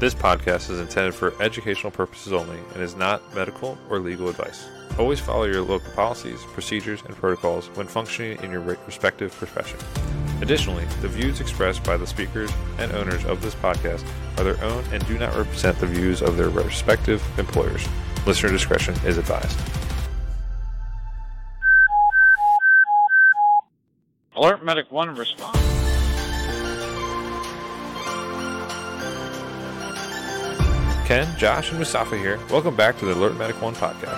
This podcast is intended for educational purposes only and is not medical or legal advice. Always follow your local policies, procedures, and protocols when functioning in your respective profession. Additionally, the views expressed by the speakers and owners of this podcast are their own and do not represent the views of their respective employers. Listener discretion is advised. Alert Medic 1 response. Ken, Josh, and Mustafa here. Welcome back to the Alert Medic 1 podcast.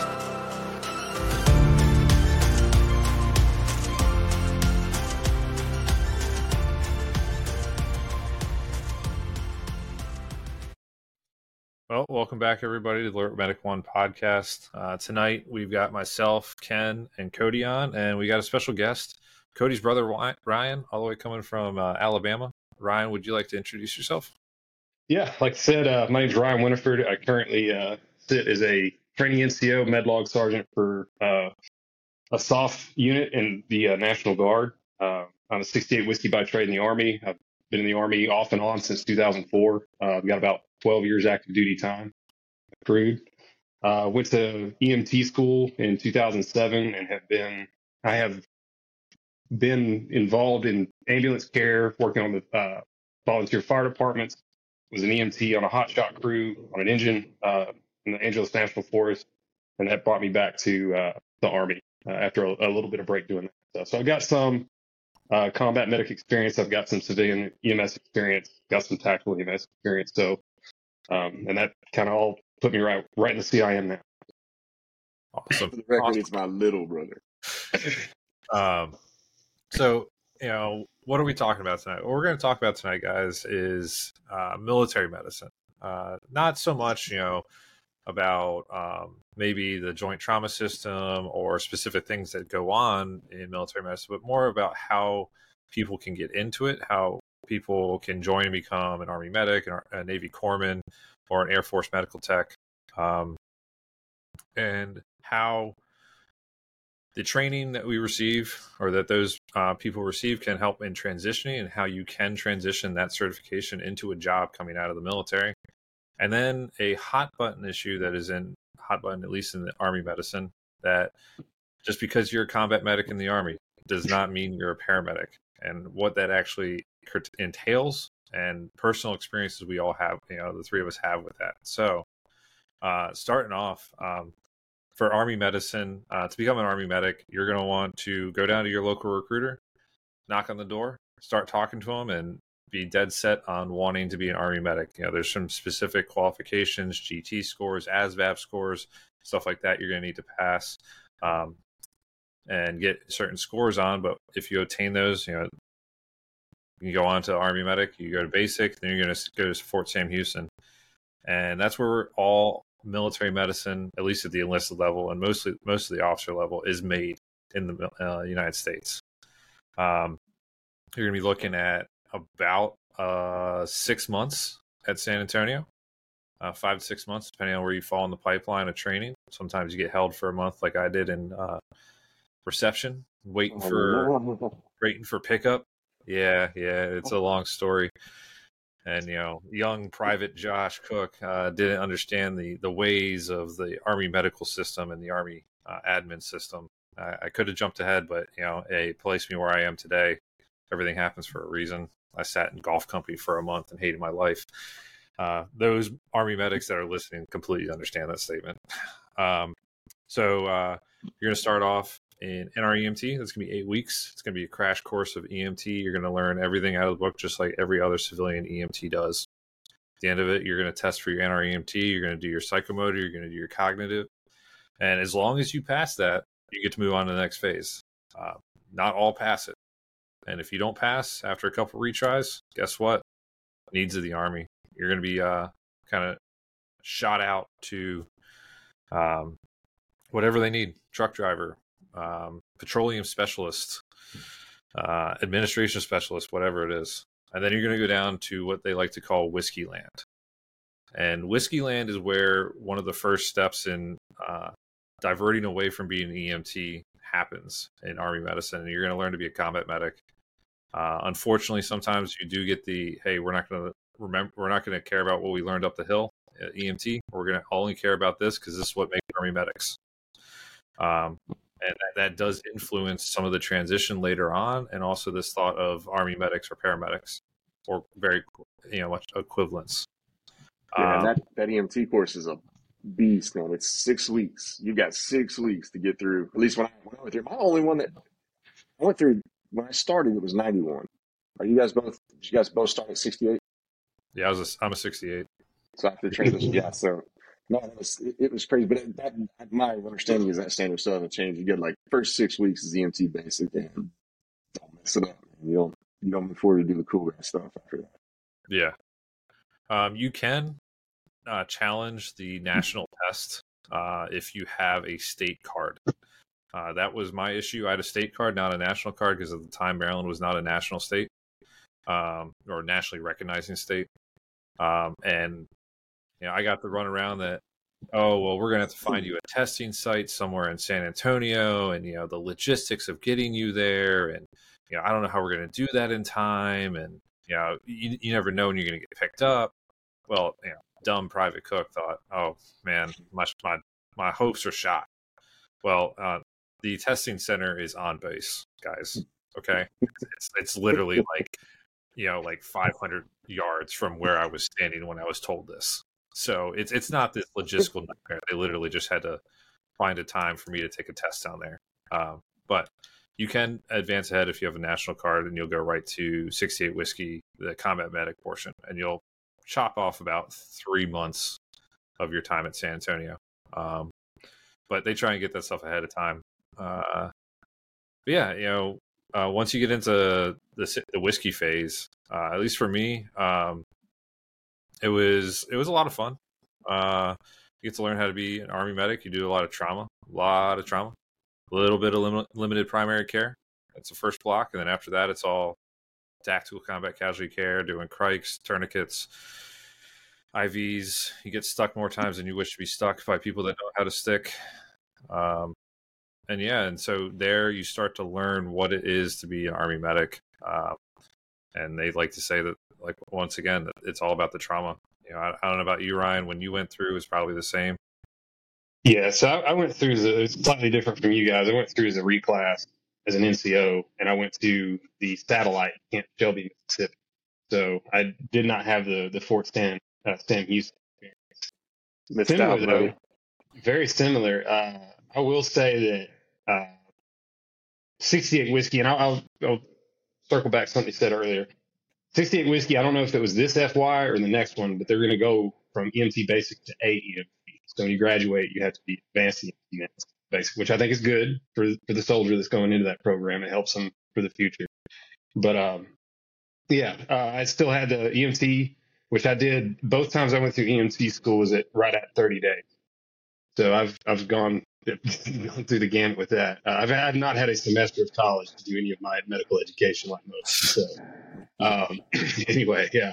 Well, welcome back, everybody, to the Alert Medic 1 podcast. Tonight, we've got myself, Ken, and Cody on, and we got a special guest, Cody's brother, Ryan, all the way coming from Alabama. Ryan, would you like to introduce yourself? Yeah, like I said, my name is Ryan Winniford. I currently sit as a training NCO medlog sergeant for a soft unit in the National Guard. I'm a 68 whiskey by trade in the Army. I've been in the Army off and on since 2004. I've got about 12 years active duty time accrued. Went to EMT school in 2007 and have been involved in ambulance care, working on the volunteer fire departments. Was an EMT on a hotshot crew on an engine in the Angeles National Forest, and that brought me back to the Army after a little bit of break doing that. So I've got some combat medic experience. I've got some civilian EMS experience. Got some tactical EMS experience. So, and that kind of all put me right in the CIM now. Awesome. For the record, awesome. It's my little brother. So, you know, what are we talking about tonight? What we're going to talk about tonight, guys, is military medicine. Not so much, you know, about maybe the joint trauma system or specific things that go on in military medicine, but more about how people can get into it, how people can join and become an Army medic, a Navy corpsman, or an Air Force medical tech, and how the training that we receive or that those people receive can help in transitioning, and how you can transition that certification into a job coming out of the military. And then a hot button issue that is at least in the Army medicine, that just because you're a combat medic in the Army does not mean you're a paramedic, and what that actually entails and personal experiences we all have, you know, the three of us have with that. So starting off, for Army medicine, to become an Army medic, you're going to want to go down to your local recruiter, knock on the door, start talking to them, and be dead set on wanting to be an Army medic. You know, there's some specific qualifications, GT scores, ASVAB scores, stuff like that you're going to need to pass and get certain scores on. But if you attain those, you know, you go on to Army medic, you go to basic, then you're going to go to Fort Sam Houston. And that's where we're all military medicine, at least at the enlisted level and most of the officer level, is made in the United States. You're going to be looking at about 6 months at San Antonio, 5 to 6 months, depending on where you fall in the pipeline of training. Sometimes you get held for a month like I did in reception, waiting for pickup. Yeah, it's a long story. And, you know, young Private Josh Cook didn't understand the ways of the Army medical system and the Army admin system. I could have jumped ahead, but, you know, it placed me where I am today. Everything happens for a reason. I sat in golf company for a month and hated my life. Those Army medics that are listening completely understand that statement. So you're going to start off in NREMT. That's going to be 8 weeks. It's going to be a crash course of EMT. You're going to learn everything out of the book, just like every other civilian EMT does. At the end of it, you're going to test for your NREMT. You're going to do your psychomotor. You're going to do your cognitive. And as long as you pass that, you get to move on to the next phase. Not all pass it. And if you don't pass after a couple retries, guess what? Needs of the Army. You're going to be kind of shot out to whatever they need. Truck driver, petroleum specialist, administration specialist, whatever it is. And then you're going to go down to what they like to call Whiskey Land. And Whiskey Land is where one of the first steps in diverting away from being an EMT happens in Army medicine. And you're going to learn to be a combat medic. Unfortunately, sometimes you do get the, hey, we're not going to remember, we're not going to care about what we learned up the hill at EMT. We're going to only care about this because this is what makes Army medics. And that does influence some of the transition later on, and also this thought of Army medics or paramedics, or very, much equivalence. Yeah, and that EMT course is a beast, man. It's 6 weeks. You've got 6 weeks to get through. At least when I went through, my only one that I went through when I started, it was 91. Are you guys both? Did you guys both start at 68? Yeah, I'm a 68. So after the transition, yeah. So no, it was crazy. But that my understanding is that standard still hasn't changed. You get like first 6 weeks is EMT basic, and don't mess it up. You don't move forward to do the cool guy stuff after that. Yeah. You can challenge the national test if you have a state card. That was my issue. I had a state card, not a national card, because at the time Maryland was not a national state or nationally recognizing state. I got the runaround that, oh, well, we're going to have to find you a testing site somewhere in San Antonio, and, the logistics of getting you there. And, I don't know how we're going to do that in time. And, you never know when you're going to get picked up. Well, dumb private cook thought, oh, man, my hopes are shot. Well, the testing center is on base, guys. Okay. It's literally like, 500 yards from where I was standing when I was told this. So it's not this logistical nightmare. They literally just had to find a time for me to take a test down there. But you can advance ahead if you have a national card, and you'll go right to 68 Whiskey, the combat medic portion, and you'll chop off about 3 months of your time at San Antonio. But they try and get that stuff ahead of time. Once you get into the whiskey phase, at least for me, it was a lot of fun. You get to learn how to be an Army medic. You do a lot of trauma, a little bit of limited primary care. That's the first block. And then after that, it's all tactical combat casualty care, doing crikes, tourniquets, IVs. You get stuck more times than you wish to be stuck by people that know how to stick. And so there you start to learn what it is to be an Army medic. And they like to say that, like, once again, that it's all about the trauma. I don't know about you, Ryan, when you went through, it was probably the same. Yeah. So I went through it's slightly different from you guys. I went through as a reclass as an NCO, and I went to the satellite Camp Shelby, Mississippi. So I did not have the Fort Sam Houston experience. Similar, though, very similar. I will say that 68 Whiskey, and I'll circle back to something you said earlier. 68 Whiskey, I don't know if it was this FY or the next one, but they're going to go from EMT basic to AEMT. So when you graduate, you have to be advanced EMT basic, which I think is good for the soldier that's going into that program. It helps them for the future. But I still had the EMT, which I did both times I went through EMT school was right at 30 days. So I've gone through the gamut with that. I've not had a semester of college to do any of my medical education like most. So anyway, yeah.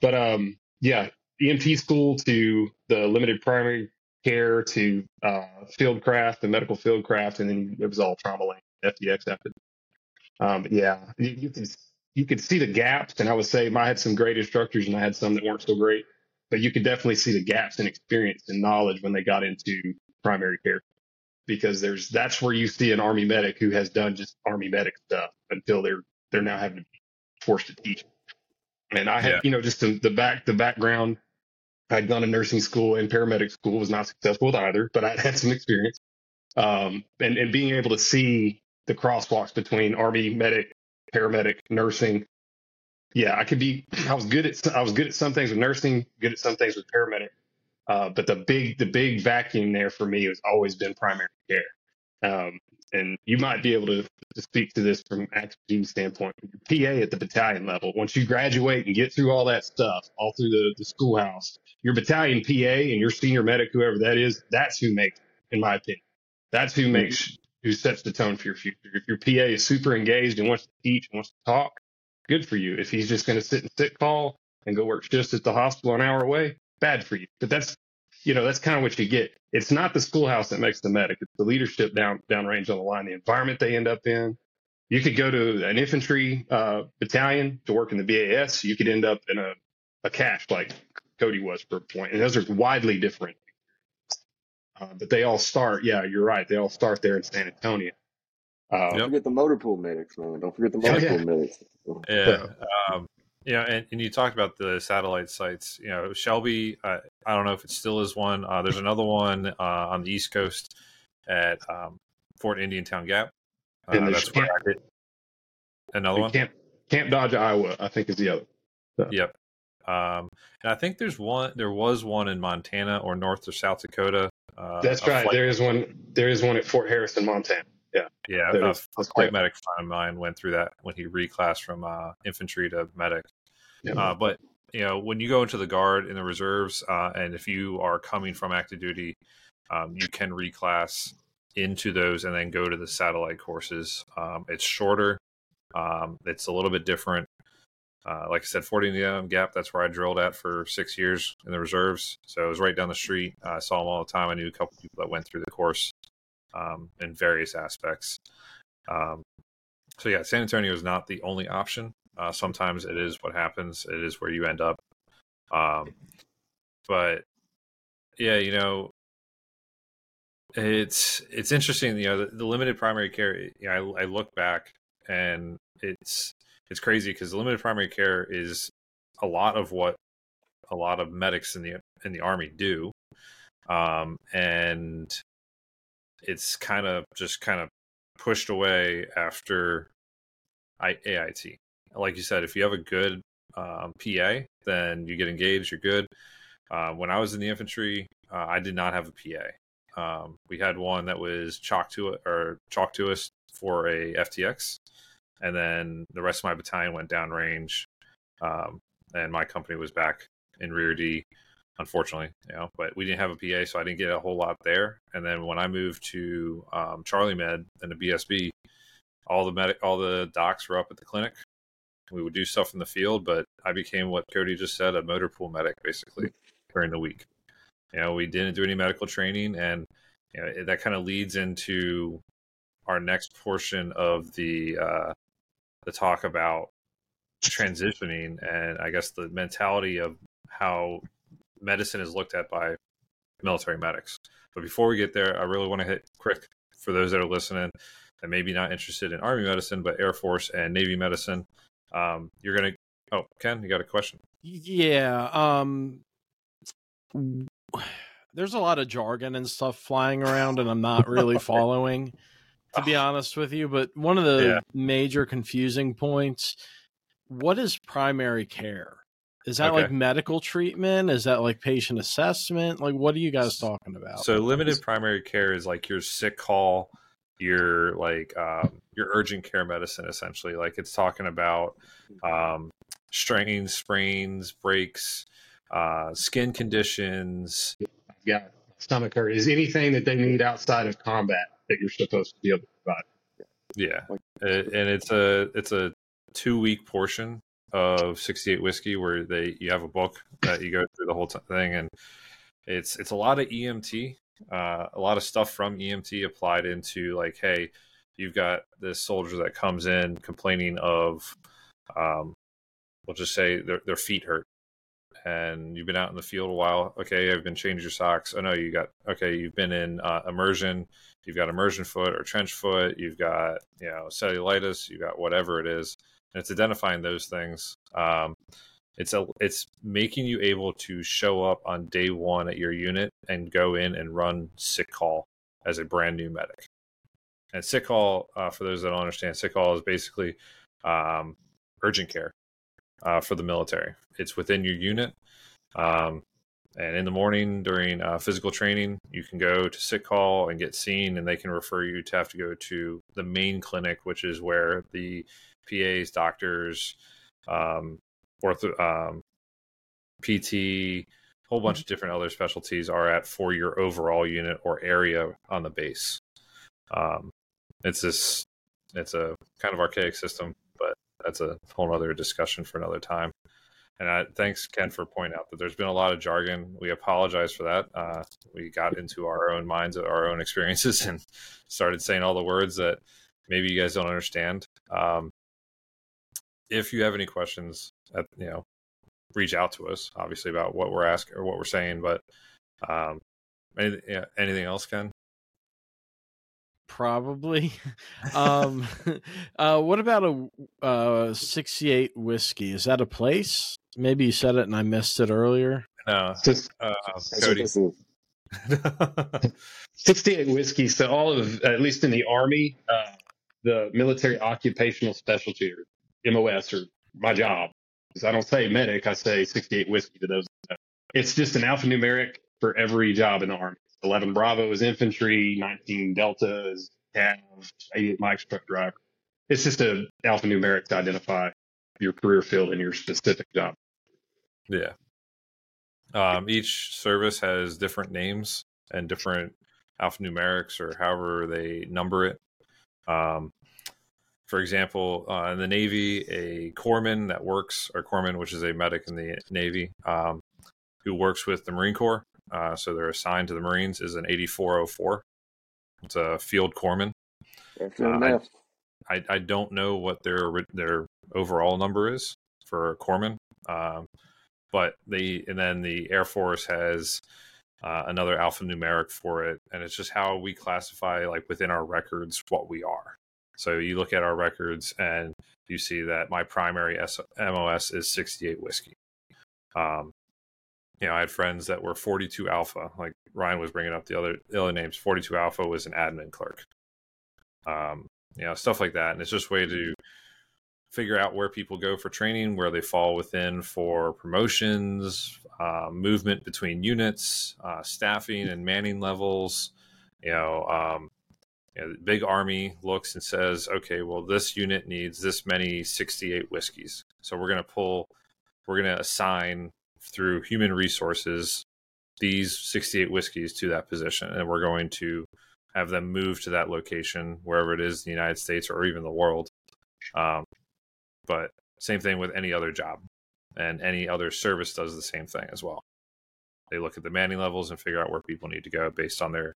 But EMT school to the limited primary care to field craft and medical field craft, and then it was all trauma lane, FDX after. You could see the gaps, and I would say I had some great instructors and I had some that weren't so great, but you could definitely see the gaps in experience and knowledge when they got into primary care, because that's where you see an Army medic who has done just Army medic stuff until they're now having to be forced to teach. And I had, just the background. I'd gone to nursing school, and paramedic school was not successful with either, but I'd had some experience. And being able to see the crosswalks between Army medic, paramedic, nursing. Yeah, I was good at some things with nursing, good at some things with paramedic. But the big vacuum there for me has always been primary care. And you might be able to speak to this from an active standpoint. PA at the battalion level, once you graduate and get through all that stuff, all through the schoolhouse, your battalion PA and your senior medic, whoever that is, that's who makes, in my opinion, who sets the tone for your future. If your PA is super engaged and wants to teach and wants to talk, good for you. If he's just going to sit in sick call and go work shifts at the hospital an hour away, bad for you. But that's kind of what you get. It's not the schoolhouse that makes the medic. It's the leadership downrange on the line, the environment they end up in. You could go to an infantry battalion to work in the BAS. You could end up in a a cache like Cody was per point. And those are widely different. But they all start, yeah, you're right. They all start there in San Antonio. Don't forget the motor pool medics, man. Don't forget the motor pool medics. Yeah. You know, and you talked about the satellite sites. You know, Shelby, I don't know if it still is one. There's another one on the East Coast at Fort Indiantown Gap. That's where I did. Another one? Camp Dodge, Iowa, I think is the other. So. Yep. And I think there was one in Montana or North or South Dakota. That's right. There is one at Fort Harrison, Montana. Yeah. Yeah. A flight medic friend of mine went through that when he reclassed from infantry to medic. Yeah. But, you know, when you go into the Guard and the Reserves, and if you are coming from active duty, you can reclass into those and then go to the satellite courses. It's shorter. It's a little bit different. Like I said, Fort Indiantown Gap, that's where I drilled at for 6 years in the Reserves. So it was right down the street. I saw them all the time. I knew a couple people that went through the course in various aspects. So, yeah, San Antonio is not the only option. Sometimes it is what happens. It is where you end up. But, yeah, you know, it's interesting. You know, the limited primary care, you know, I look back and it's crazy because limited primary care is a lot of what a lot of medics in the Army do. And it's kind of pushed away after AIT. Like you said, if you have a good PA, then you get engaged, you're good. When I was in the infantry, I did not have a PA. We had one that was chalked to us for a FTX. And then the rest of my battalion went downrange, and my company was back in Rear D, unfortunately. You know, but we didn't have a PA, so I didn't get a whole lot there. And then when I moved to Charlie Med and the BSB, all the docs were up at the clinic. We would do stuff in the field, but I became what Cody just said, a motor pool medic, basically, during the week. You know, we didn't do any medical training, and you know, that kind of leads into our next portion of the talk about transitioning and I guess the mentality of how medicine is looked at by military medics. But before we get there, I really want to hit quick for those that are listening and maybe not interested in Army medicine, but Air Force and Navy medicine. Ken, you got a question? Yeah. There's a lot of jargon and stuff flying around and I'm not really following, to be honest with you, but one of the major confusing points, what is primary care? Is that like medical treatment? Is that like patient assessment? Like, what are you guys talking about? So limited primary care is like your sick call, your like your urgent care medicine, essentially. Like it's talking about strains, sprains, breaks, skin conditions. Yeah, stomach hurt is anything that they need outside of combat that you're supposed to be able to provide. Yeah. And it's a 2-week portion of 68 Whiskey where you have a book that you go through the whole thing. And it's a lot of EMT, a lot of stuff from EMT applied into like, hey, you've got this soldier that comes in complaining of, we'll just say their feet hurt. And you've been out in the field a while. Okay, I've been changing your socks. Oh, no, you've been in immersion. You've got immersion foot or trench foot. You've got, you know, cellulitis. You've got whatever it is. And it's identifying those things. It's making you able to show up on day one at your unit and go in and run sick call as a brand new medic. And sick call, for those that don't understand, sick call is basically urgent care. For the military, it's within your unit, and in the morning during physical training, you can go to sick call and get seen, and they can refer you to have to go to the main clinic, which is where the PAs, doctors, PT, a whole bunch of different other specialties are at for your overall unit or area on the base. It's a kind of archaic system. That's a whole other discussion for another time. And thanks, Ken, for pointing out that there's been a lot of jargon. We apologize for that. We got into our own minds, our own experiences, and started saying all the words that maybe you guys don't understand. If you have any questions, reach out to us, obviously, about what we're asking or what we're saying. But anything else, Ken? Probably. What about a 68 whiskey? Is that a place? Maybe you said it and I missed it earlier. No, Cody. 68 whiskey. So all of, at least in the Army, the military occupational specialty, or MOS, or my job, because I don't say medic, I say 68 whiskey to those. It's just an alphanumeric for every job in the Army. 11 Bravo is infantry, 19 Delta is cav, 88 Mike's truck driver. It's just an alphanumeric to identify your career field and your specific job. Yeah. Each service has different names and different alphanumerics, or however they number it. For example, in the Navy, a corpsman that works, or corpsman, which is a medic in the Navy, who works with the Marine Corps, so they're assigned to the Marines, is an 8404. It's a field corpsman. I don't know what their overall number is for a corpsman, but then the Air Force has another alphanumeric for it, and it's just how we classify, like within our records, what we are. So you look at our records and you see that my primary MOS is 68 whiskey. I had friends that were 42 Alpha, like Ryan was bringing up the other names. 42 Alpha was an admin clerk, stuff like that. And it's just a way to figure out where people go for training, where they fall within for promotions, movement between units, staffing and manning levels. The big Army looks and says, okay, well, this unit needs this many 68 whiskeys. So we're going to assign through human resources these 68 whiskeys to that position. And we're going to have them move to that location, wherever it is, in the United States or even the world. But same thing with any other job, and any other service does the same thing as well. They look at the manning levels and figure out where people need to go based on their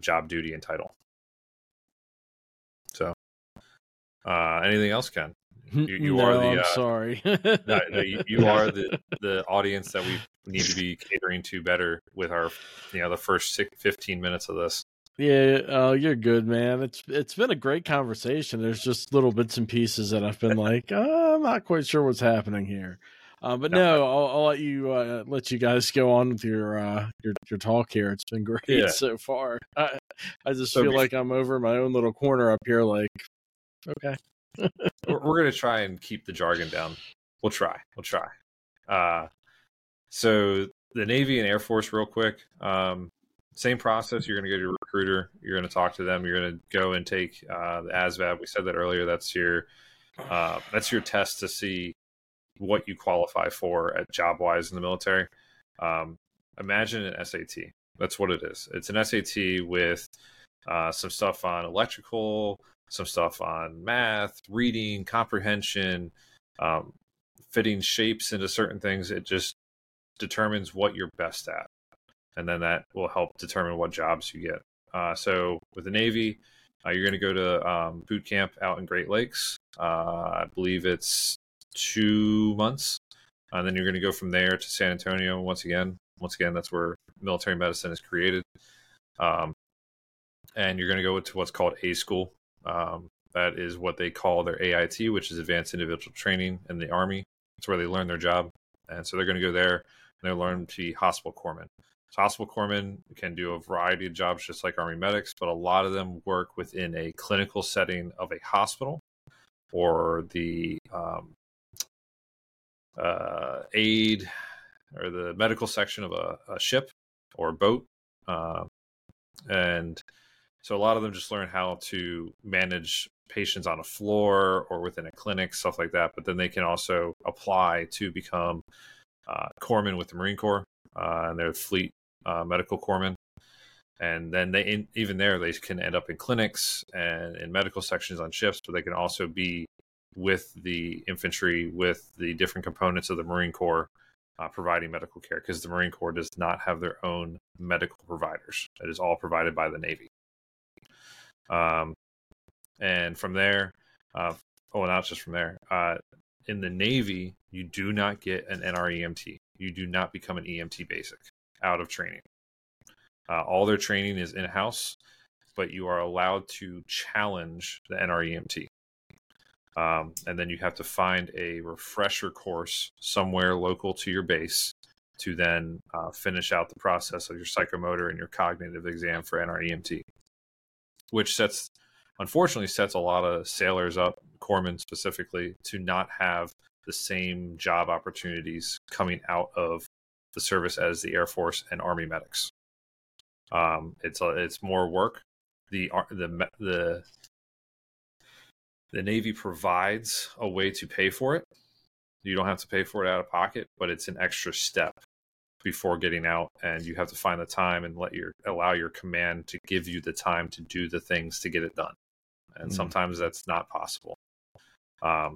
job duty and title. So anything else, Ken? You are the audience that we need to be catering to better with our, the first 15 minutes of this. Yeah, you're good, man. It's been a great conversation. There's just little bits and pieces that I've been like, I'm not quite sure what's happening here. I'll let you guys go on with your talk here. It's been great so far. I just feel like I'm over in my own little corner up here. Like, okay, we're gonna try and keep the jargon down. We'll try. So the Navy and Air Force, real quick. Same process. You're gonna go to your recruiter. You're gonna talk to them. You're gonna go and take the ASVAB. We said that earlier. That's your test to see what you qualify for at job wise in the military. Imagine an SAT. That's what it is. It's an SAT with some stuff on electrical, some stuff on math, reading, comprehension, fitting shapes into certain things. It just determines what you're best at. And then that will help determine what jobs you get. So with the Navy, you're going to go to boot camp out in Great Lakes. I believe it's 2 months, and then you're going to go from there to San Antonio. Once again, that's where military medicine is created. And you're going to go to what's called A school. That is what they call their AIT, which is Advanced Individual Training in the Army. It's where they learn their job. And so they're going to go there and they'll learn to be hospital corpsmen. So hospital corpsmen can do a variety of jobs, just like Army medics, but a lot of them work within a clinical setting of a hospital or the aid or the medical section of a ship or a boat. And so a lot of them just learn how to manage patients on a floor or within a clinic, stuff like that. But then they can also apply to become corpsmen with the Marine Corps and their fleet medical corpsmen. And then they can end up in clinics and in medical sections on ships, but they can also be with the infantry, with the different components of the Marine Corps, providing medical care, because the Marine Corps does not have their own medical providers. It is all provided by the Navy. And from there, not just from there, in the Navy, you do not get an NREMT. You do not become an EMT basic out of training. All their training is in-house, but you are allowed to challenge the NREMT. And then you have to find a refresher course somewhere local to your base to then finish out the process of your psychomotor and your cognitive exam for NREMT, which unfortunately sets a lot of sailors up, corpsmen specifically, to not have the same job opportunities coming out of the service as the Air Force and Army medics. It's more work. The Navy provides a way to pay for it. You don't have to pay for it out of pocket, but it's an extra step before getting out, and you have to find the time and allow your command to give you the time to do the things to get it done. And sometimes that's not possible. But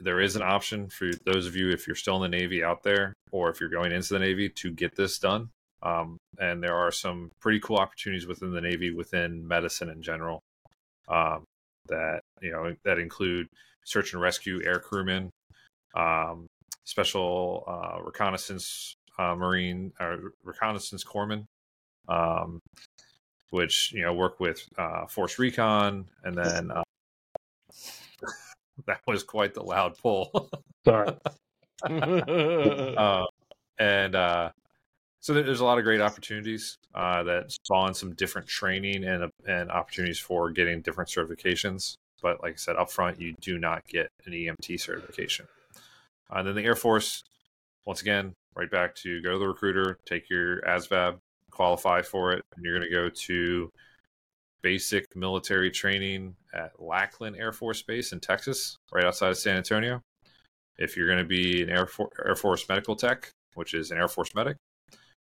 there is an option for those of you, if you're still in the Navy out there, or if you're going into the Navy, to get this done. And there are some pretty cool opportunities within the Navy, within medicine in general, that include search and rescue air crewmen, special reconnaissance marine or reconnaissance corpsmen, which work with Force Recon, and then that was quite the loud pull. Sorry. So there's a lot of great opportunities that spawn some different training and opportunities for getting different certifications. But like I said, up front, you do not get an EMT certification. And then the Air Force, once again, right back to go to the recruiter, take your ASVAB, qualify for it, and you're going to go to basic military training at Lackland Air Force Base in Texas, right outside of San Antonio. If you're going to be an Air Force medical tech, which is an Air Force medic,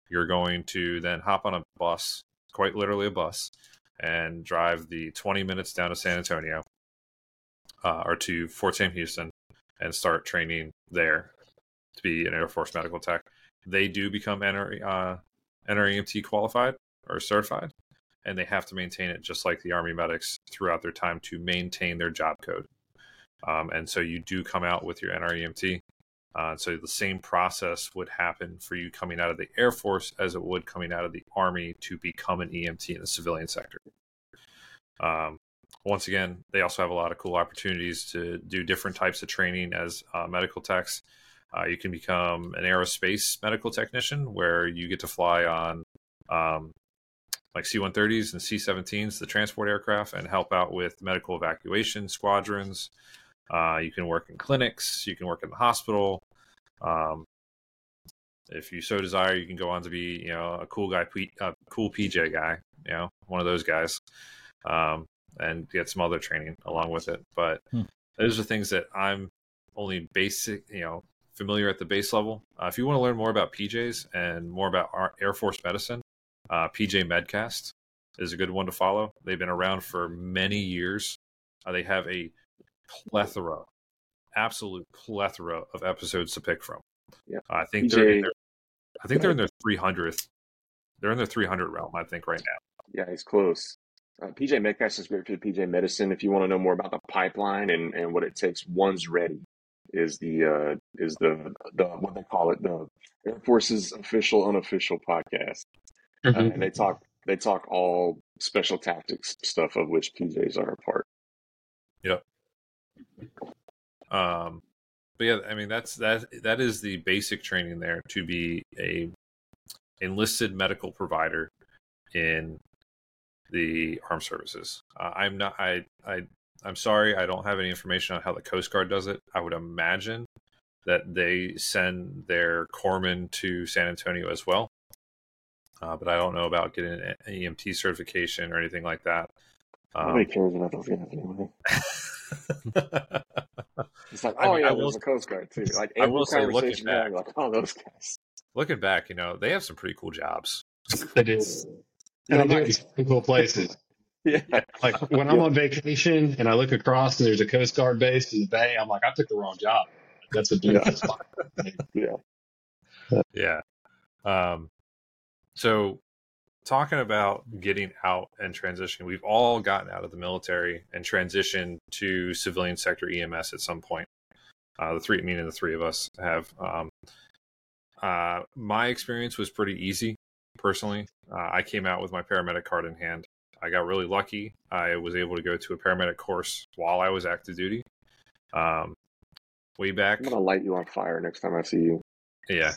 you're going to then hop on a bus, quite literally a bus, and drive the 20 minutes down to San Antonio or to Fort Sam Houston and start training there to be an Air Force medical tech. They do become NREMT qualified or certified, and they have to maintain it just like the Army medics throughout their time to maintain their job code. And so you do come out with your NREMT. So the same process would happen for you coming out of the Air Force as it would coming out of the Army to become an EMT in the civilian sector. Once again, they also have a lot of cool opportunities to do different types of training as medical techs. You can become an aerospace medical technician, where you get to fly on C-130s and C-17s, the transport aircraft, and help out with medical evacuation squadrons. You can work in clinics, you can work in the hospital. If you so desire, you can go on to be, a cool guy, a cool PJ guy, one of those guys, and get some other training along with it. But those are things that I'm only basic, familiar at the base level. If you want to learn more about PJs and more about our Air Force medicine, PJ Medcast is a good one to follow. They've been around for many years. They have a absolute plethora of episodes to pick from. Yeah. I think they're in their 300th. They're in their 300 realm, I think, right now. Yeah, he's close. PJ Medcast is great for the PJ Medicine. If you want to know more about the pipeline and what it takes, One's Ready is the what they call it, the Air Force's official unofficial podcast, and they talk all special tactics stuff, of which PJs are a part. Yep. But yeah, I mean, that is the basic training there to be a enlisted medical provider in the armed services. I'm sorry, I don't have any information on how the Coast Guard does it. I would imagine that they send their corpsmen to San Antonio as well. But I don't know about getting an EMT certification or anything like that. Nobody cares about those guys anyway. It's like, there's a Coast Guard too. Like, I will say, looking back, those guys. Looking back, they have some pretty cool jobs. They do, and I'm in some cool places. Yeah, like when I'm on vacation and I look across and there's a Coast Guard base in the bay, I'm like, I took the wrong job. That's a beautiful spot. Yeah. So, talking about getting out and transitioning, we've all gotten out of the military and transitioned to civilian sector EMS at some point. The three of us have. My experience was pretty easy, personally. I came out with my paramedic card in hand. I got really lucky. I was able to go to a paramedic course while I was active duty. Way back. I'm going to light you on fire next time I see you. Yeah.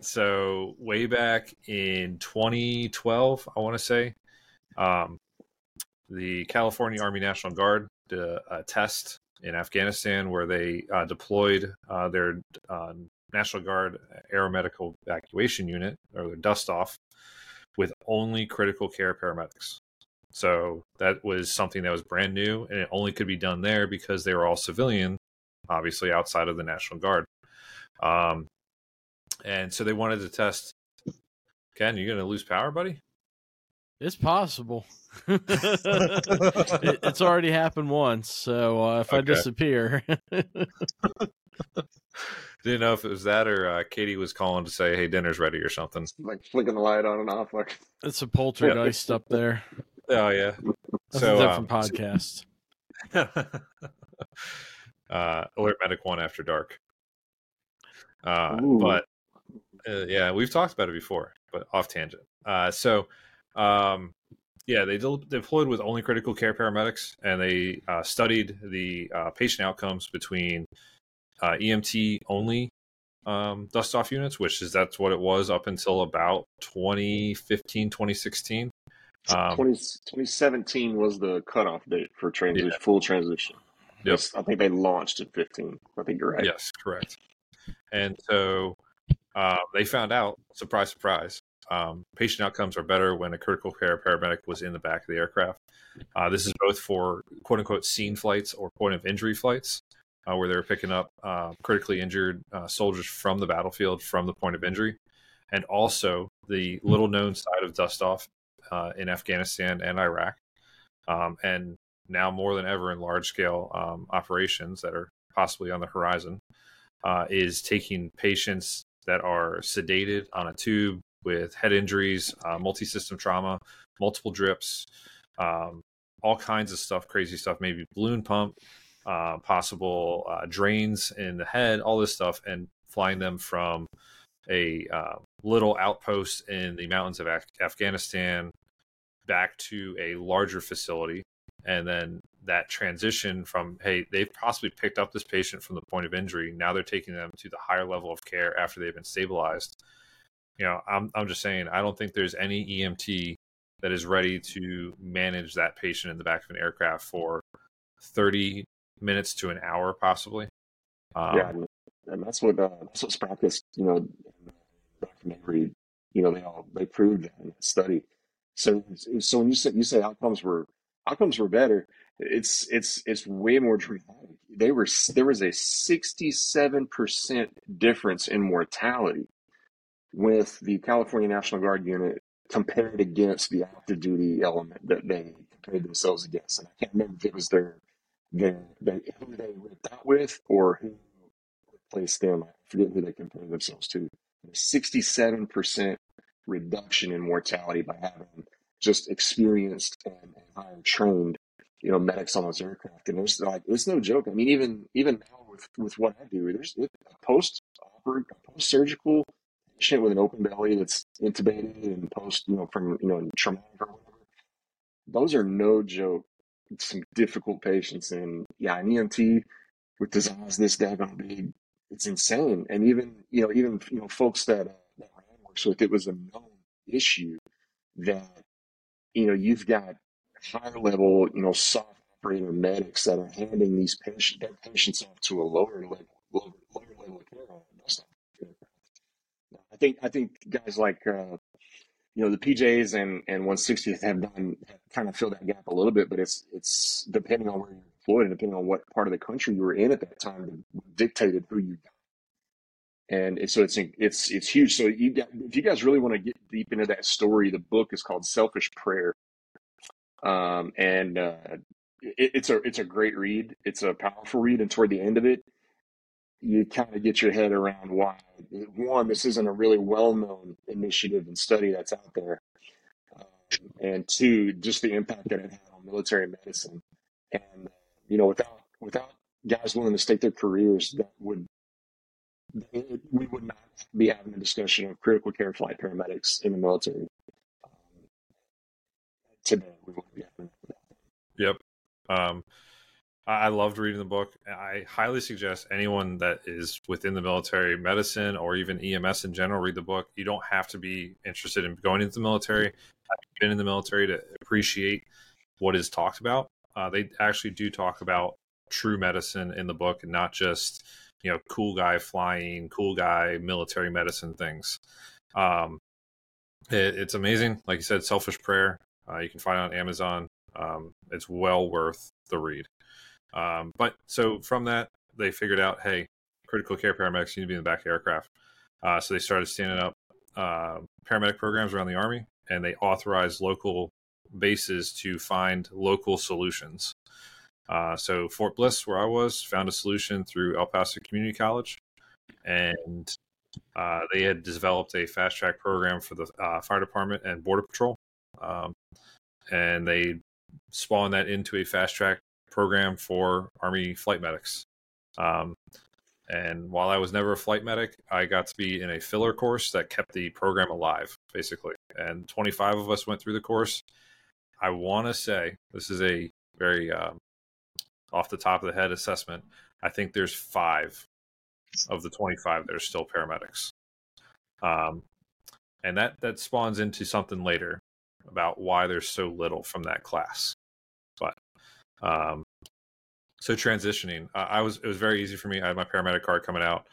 So way back in 2012, I want to say, the California Army National Guard did a test in Afghanistan where they deployed their National Guard Aeromedical Evacuation Unit, or their dust-off, with only critical care paramedics. So that was something that was brand new, and it only could be done there because they were all civilian, obviously outside of the National Guard. And so they wanted to test. Ken, you going to lose power, buddy? It's possible. It's already happened once, so if I disappear. Didn't know if it was that or Katie was calling to say, hey, dinner's ready or something. Like flicking the light on and off. Like... It's a poltergeist up there. Oh, yeah. That's so, a different podcast. Alert Medic 1 After Dark. But we've talked about it before, but off tangent. They deployed with only critical care paramedics, and they studied the patient outcomes between EMT only dust off units, that's what it was up until about 2015, 2016. 2017 was the cutoff date for full transition. Yes, I think they launched in 2015. I think you're right. Yes, correct. And so they found out, surprise, surprise, patient outcomes are better when a critical care paramedic was in the back of the aircraft. This is both for quote unquote scene flights or point of injury flights, where they were picking up critically injured soldiers from the battlefield, from the point of injury. And also the little known side of dust-off in Afghanistan and Iraq. And now more than ever in large scale operations that are possibly on the horizon. Is taking patients that are sedated on a tube with head injuries, multi-system trauma, multiple drips, all kinds of stuff, crazy stuff, maybe balloon pump, possible drains in the head, all this stuff, and flying them from a little outpost in the mountains of Afghanistan back to a larger facility. And then that transition from, hey, they've possibly picked up this patient from the point of injury. Now they're taking them to the higher level of care after they've been stabilized. You know, I'm just saying, I don't think there's any EMT that is ready to manage that patient in the back of an aircraft for 30 minutes to an hour, possibly. And that's what's practiced, you know, Dr. Negri, you know, they proved that in that study. So when you say outcomes were better, it's way more dramatic. There was a 67% difference in mortality with the California National Guard unit compared against the active duty element that they compared themselves against. And I can't remember if it was who they ripped out with or who replaced them. I forget who they compared themselves to. A 67% reduction in mortality by having just experienced and higher trained, you know, medics on those aircraft. And it's no joke. I mean, even now with what I do, there's a post-surgical patient with an open belly that's intubated and traumatic or whatever. Those are no joke. It's some difficult patients, and an EMT with his eyes this daggone big, it's insane. And even folks that Ryan works with, it was a known issue that. You know, you've got higher level, you know, soft operator medics that are handing their patients off to a lower level of care. I think guys like the PJs and 160th have kind of filled that gap a little bit, but it's depending on where you're employed and depending on what part of the country you were in at that time dictated who you got. And so it's huge. So if you guys really want to get deep into that story, the book is called Selfish Prayer. It's a great read. It's a powerful read. And toward the end of it, you kind of get your head around why. One, this isn't a really well-known initiative and study that's out there. And two, just the impact that it had on military medicine. And, you know, without guys willing to stake their careers that would, we would not be having a discussion of critical care flight paramedics in the military today. We wouldn't be having that. Yep. I loved reading the book. I highly suggest anyone that is within the military medicine or even EMS in general, read the book. You don't have to be interested in going into the military. I've been in the military to appreciate what is talked about. They actually do talk about true medicine in the book and not just, you know, cool guy flying, cool guy military medicine things. It's amazing. Like you said, Selfish Prayer. You can find it on Amazon. It's well worth the read. But so from that, they figured out, hey, critical care paramedics need to be in the back of aircraft. So they started standing up paramedic programs around the Army, and they authorized local bases to find local solutions. So Fort Bliss, where I was, found a solution through El Paso Community College, and they had developed a fast track program for the fire department and border patrol. And they spawned that into a fast track program for Army flight medics. And while I was never a flight medic, I got to be in a filler course that kept the program alive, basically. And 25 of us went through the course. I want to say, this is a very off the top of the head assessment, I think there's 5 of the 25 that are still paramedics. And that spawns into something later about why there's so little from that class. But so transitioning, it was very easy for me. I had my paramedic card coming out.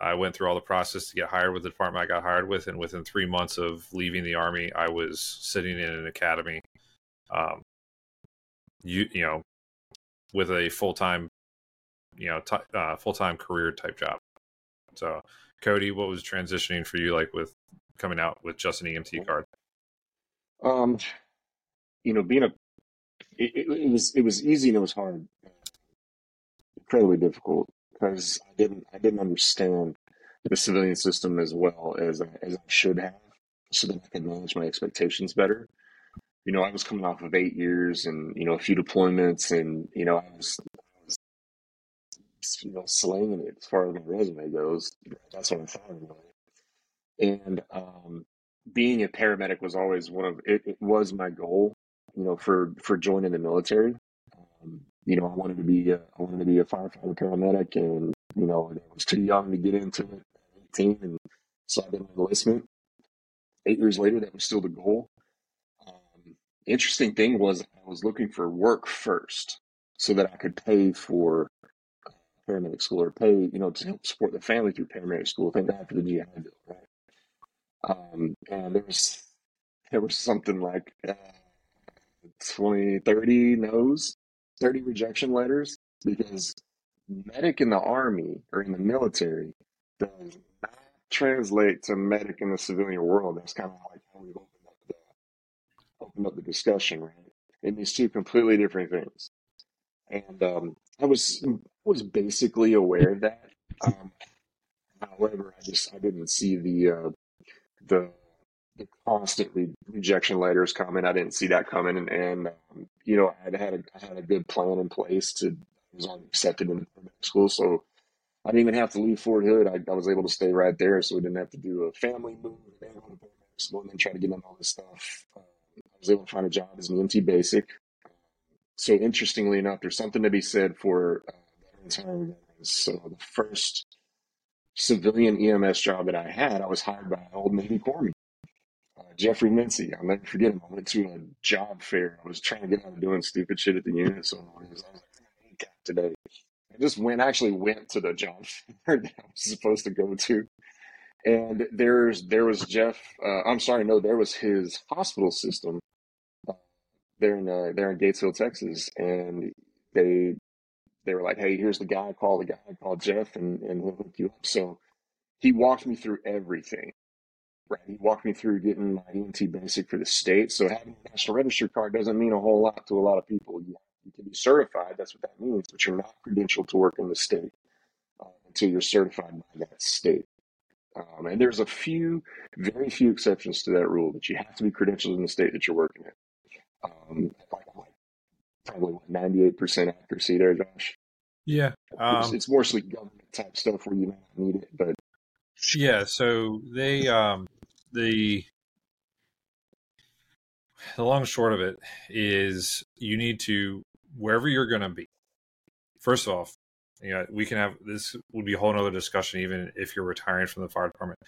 I went through all the process to get hired with the department I got hired with, and within 3 months of leaving the Army, I was sitting in an academy, you know, with a full-time, full-time career type job. So, Cody, what was transitioning for you like with coming out with just an EMT card? It was easy and it was hard, incredibly difficult, because I didn't understand the civilian system as well as I should have, so that I could manage my expectations better. You know, I was coming off of 8 years and, you know, a few deployments, and, you know, I was slinging it as far as my resume goes. That's what I thought of it. And, being a paramedic was always it was my goal, you know, for joining the military. I wanted to be a firefighter paramedic, and, you know, I was too young to get into it at 18, and so I did my enlistment. 8 years later, that was still the goal. Interesting thing was I was looking for work first so that I could pay for paramedic school, or pay, you know, to help support the family through paramedic school. Thank God for the GI Bill, right? And there was something like 30 rejection letters, because medic in the Army or in the military does not translate to medic in the civilian world. That's kind of like how we opened up the discussion, right? It means two completely different things. And I was basically aware of that. However, I didn't see the constant rejection letters coming. I didn't see that coming, and you know, I had a good plan in place to. I was already accepted in school, so I didn't even have to leave Fort Hood. I was able to stay right there, so we didn't have to do a family move and then try to get into all this stuff. I was able to find a job as an EMT basic. So interestingly enough, there's something to be said for veterans hiring veterans. So the first civilian EMS job that I had, I was hired by an old Navy corpsman, Jeffrey Mincy. I'll never forget him. I went to a job fair. I was trying to get out of doing stupid shit at the unit, so I was like, I ain't got today. I just went to the job fair that I was supposed to go to, and there was there was his hospital system there in Gatesville, Texas, and they were like, hey, here's the guy, call Jeff, and he'll hook you up. So he walked me through everything, right? He walked me through getting my EMT basic for the state. So having a national register card doesn't mean a whole lot to a lot of people. You can be certified, that's what that means, but you're not credentialed to work in the state until you're certified by that state. And there's very few exceptions to that rule, that you have to be credentialed in the state that you're working in. Probably 98% accuracy there, Josh. Yeah. It's mostly government type stuff where you may not need it, but. Yeah. So they, the long and short of it is you need to, wherever you're going to be, first off, you know, we can have, this would be a whole nother discussion, even if you're retiring from the fire department,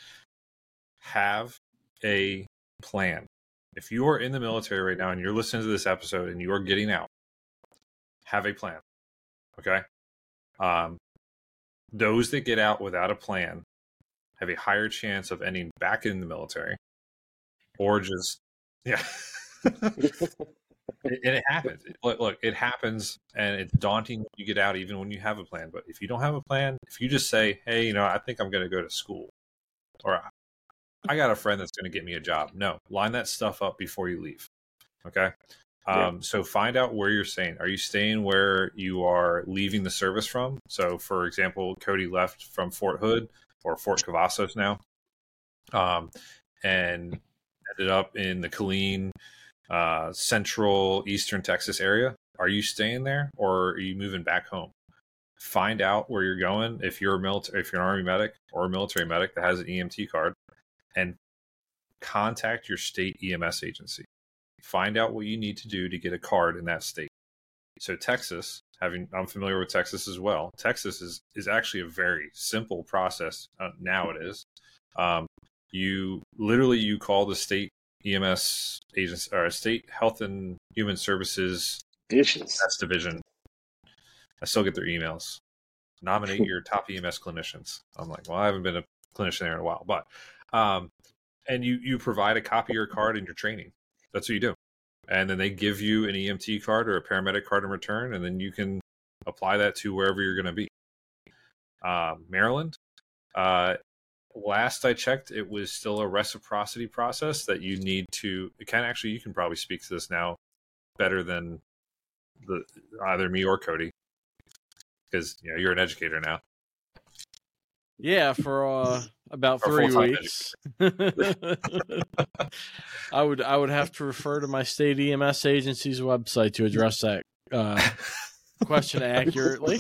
have a plan. If you are in the military right now and you're listening to this episode and you're getting out, have a plan. Okay. Those that get out without a plan have a higher chance of ending back in the military or just, yeah. And it happens. Look, it happens, and it's daunting when you get out, even when you have a plan. But if you don't have a plan, if you just say, hey, you know, I think I'm going to go to school, or I got a friend that's going to get me a job. No, line that stuff up before you leave. Okay. Yeah. So find out where you're staying. Are you staying where you are leaving the service from? So for example, Cody left from Fort Hood or Fort Cavazos now, and ended up in the Killeen, central eastern Texas area. Are you staying there, or are you moving back home? Find out where you're going. If you're a military, if you're an Army medic or a military medic that has an EMT card, and contact your state EMS agency. Find out what you need to do to get a card in that state. So Texas, I'm familiar with Texas as well. Texas is actually a very simple process. Now it is. You call the state EMS agency or state health and human services division. I still get their emails. Nominate your top EMS clinicians. I'm like, well, I haven't been a clinician there in a while, but, and you provide a copy of your card and your training. That's what you do. And then they give you an EMT card or a paramedic card in return. And then you can apply that to wherever you're going to be. Maryland, last I checked, it was still a reciprocity process that you need to. You can probably speak to this now better than either me or Cody, because you know you're an educator now. Yeah, for about 3 weeks. I would have to refer to my state EMS agency's website to address that question accurately.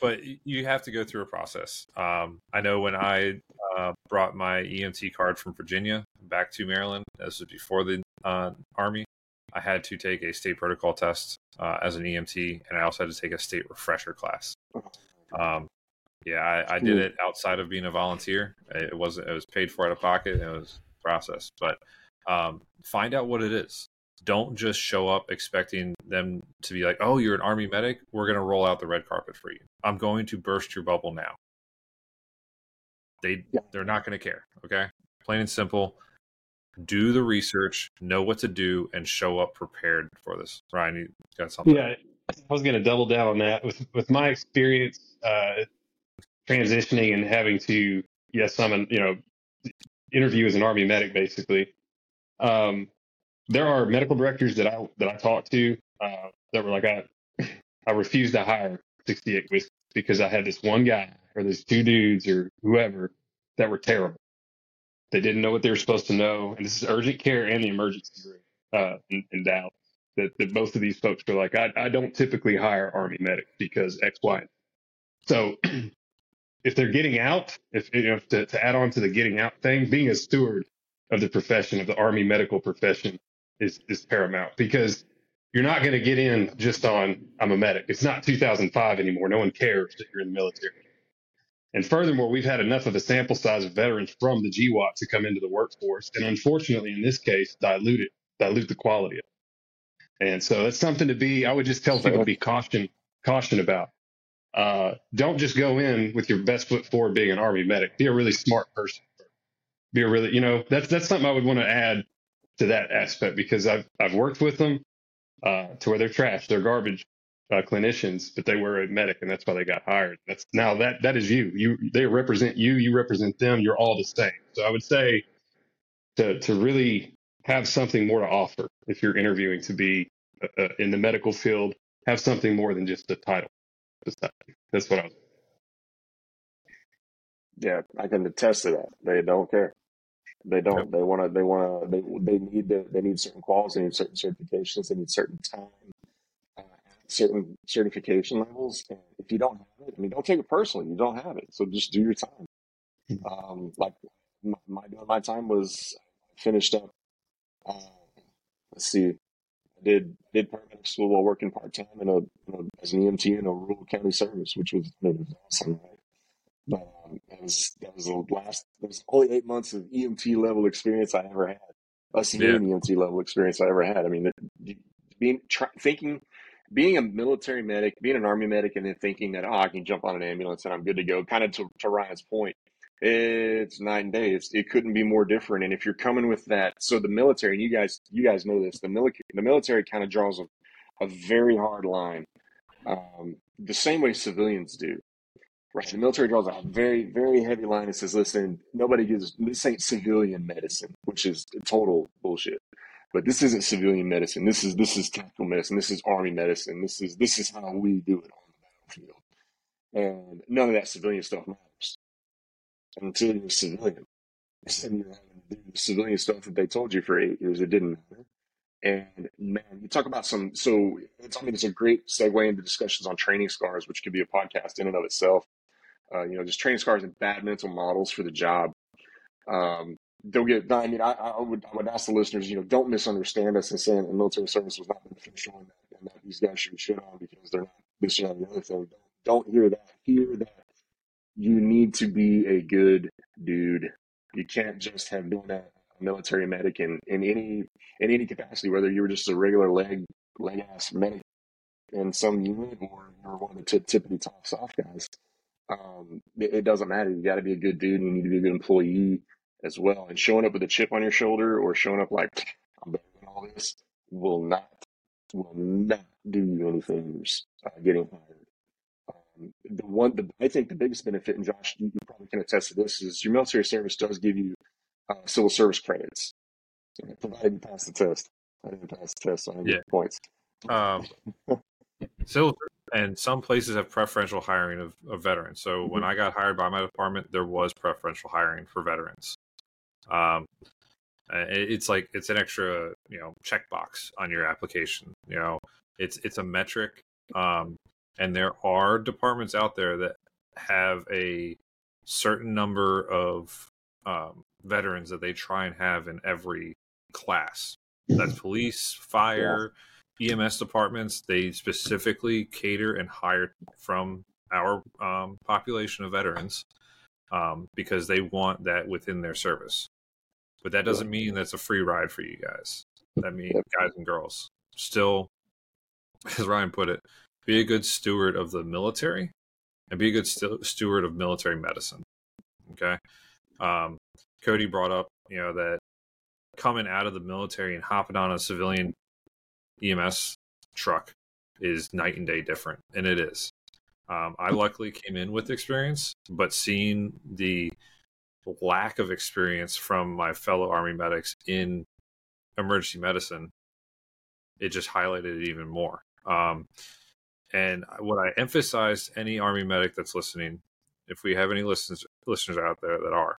But you have to go through a process. I know when I brought my EMT card from Virginia back to Maryland, this was before the Army, I had to take a state protocol test as an EMT, and I also had to take a state refresher class. I did it outside of being a volunteer. It was paid for out of pocket, and it was a process. But find out what it is. Don't just show up expecting them to be like, oh, you're an Army medic. We're going to roll out the red carpet for you. I'm going to burst your bubble now. They're not going to care. Okay. Plain and simple. Do the research, know what to do, and show up prepared for this. Ryan, you got something? Yeah. I was going to double down on that. With my experience, transitioning and having to, interview as an Army medic, basically. There are medical directors that I talked to that were like, I refused to hire 68 Whiskey because I had this one guy or these two dudes or whoever that were terrible. They didn't know what they were supposed to know. And this is urgent care and the emergency room in Dallas. That both of these folks were like, I don't typically hire Army medics because X, Y. So if they're getting out, to add on to the getting out thing, being a steward of the profession, of the Army medical profession, is paramount, because you're not going to get in just on, I'm a medic. It's not 2005 anymore. No one cares that you're in the military. And furthermore, we've had enough of a sample size of veterans from the GWAT to come into the workforce. And unfortunately, in this case, dilute the quality of it. And so that's something I would just tell people to be caution about. Don't just go in with your best foot forward being an Army medic. Be a really smart person. Be a really, that's something I would want to add to that aspect, because I've worked with them to where they're trash, they're garbage clinicians, but they were a medic, and that's why they got hired. That's now that is you. They represent you. You represent them. You're all the same. So I would say to really have something more to offer if you're interviewing to be in the medical field, have something more than just a title. That's what I was. Yeah, I can attest to that. They don't care. They don't. They want to. They want to. They need certain qualities. They need certain certifications. They need certain time. certain certification levels. And if you don't have it, I mean, don't take it personally. You don't have it. So just do your time. Like my time was finished up. Let's see. I did paramedic school while working part-time as an EMT in a rural county service, which was, awesome, right? But that was only 8 months of EMT level experience I ever had. EMT level experience I ever had. I mean, being a military medic, being an Army medic, and then thinking that, I can jump on an ambulance and I'm good to go, kind of to Ryan's point, it's night and day. It couldn't be more different. And if you're coming with that, so the military, and you guys know this, the military kind of draws a very hard line, the same way civilians do. Right. The military draws a very, very heavy line and says, listen, this ain't civilian medicine, which is total bullshit. But this isn't civilian medicine. This is tactical medicine. This is Army medicine. This is how we do it on the battlefield. And none of that civilian stuff matters. And until you're a civilian. Instead, you're having to do the civilian stuff that they told you for 8 years. It didn't matter. And man, you talk about it's a great segue into discussions on training scars, which could be a podcast in and of itself. Just training scars and bad mental models for the job. I would ask the listeners, don't misunderstand us in saying that military service was not beneficial and that these guys should shit on because they're not this or the other thing. Don't hear that. Hear that you need to be a good dude. You can't just have been a military medic in any capacity, whether you were just a regular leg ass medic in some unit or you were one of the tippity top soft guys. It doesn't matter. You got to be a good dude, and you need to be a good employee as well. And showing up with a chip on your shoulder or showing up like I'm better than all this will not do you any favors getting hired. I think the biggest benefit, and Josh, you probably can attest to this, is your military service does give you civil service credits, provided you pass the test. I didn't pass the test, so I didn't get points. So. And some places have preferential hiring of veterans. So when I got hired by my department, there was preferential hiring for veterans. It's an extra, checkbox on your application. It's a metric. And there are departments out there that have a certain number of veterans that they try and have in every class. That's police, fire. Yeah. EMS departments, they specifically cater and hire from our population of veterans because they want that within their service. But that doesn't mean that's a free ride for you guys. That means guys and girls. Still, as Ryan put it, be a good steward of the military and be a good steward of military medicine. Okay? Cody brought up, that coming out of the military and hopping on a civilian EMS truck is night and day different, and it is. I luckily came in with experience, but seeing the lack of experience from my fellow Army medics in emergency medicine, it just highlighted it even more. And what I emphasized, any Army medic that's listening, if we have any listeners out there that are,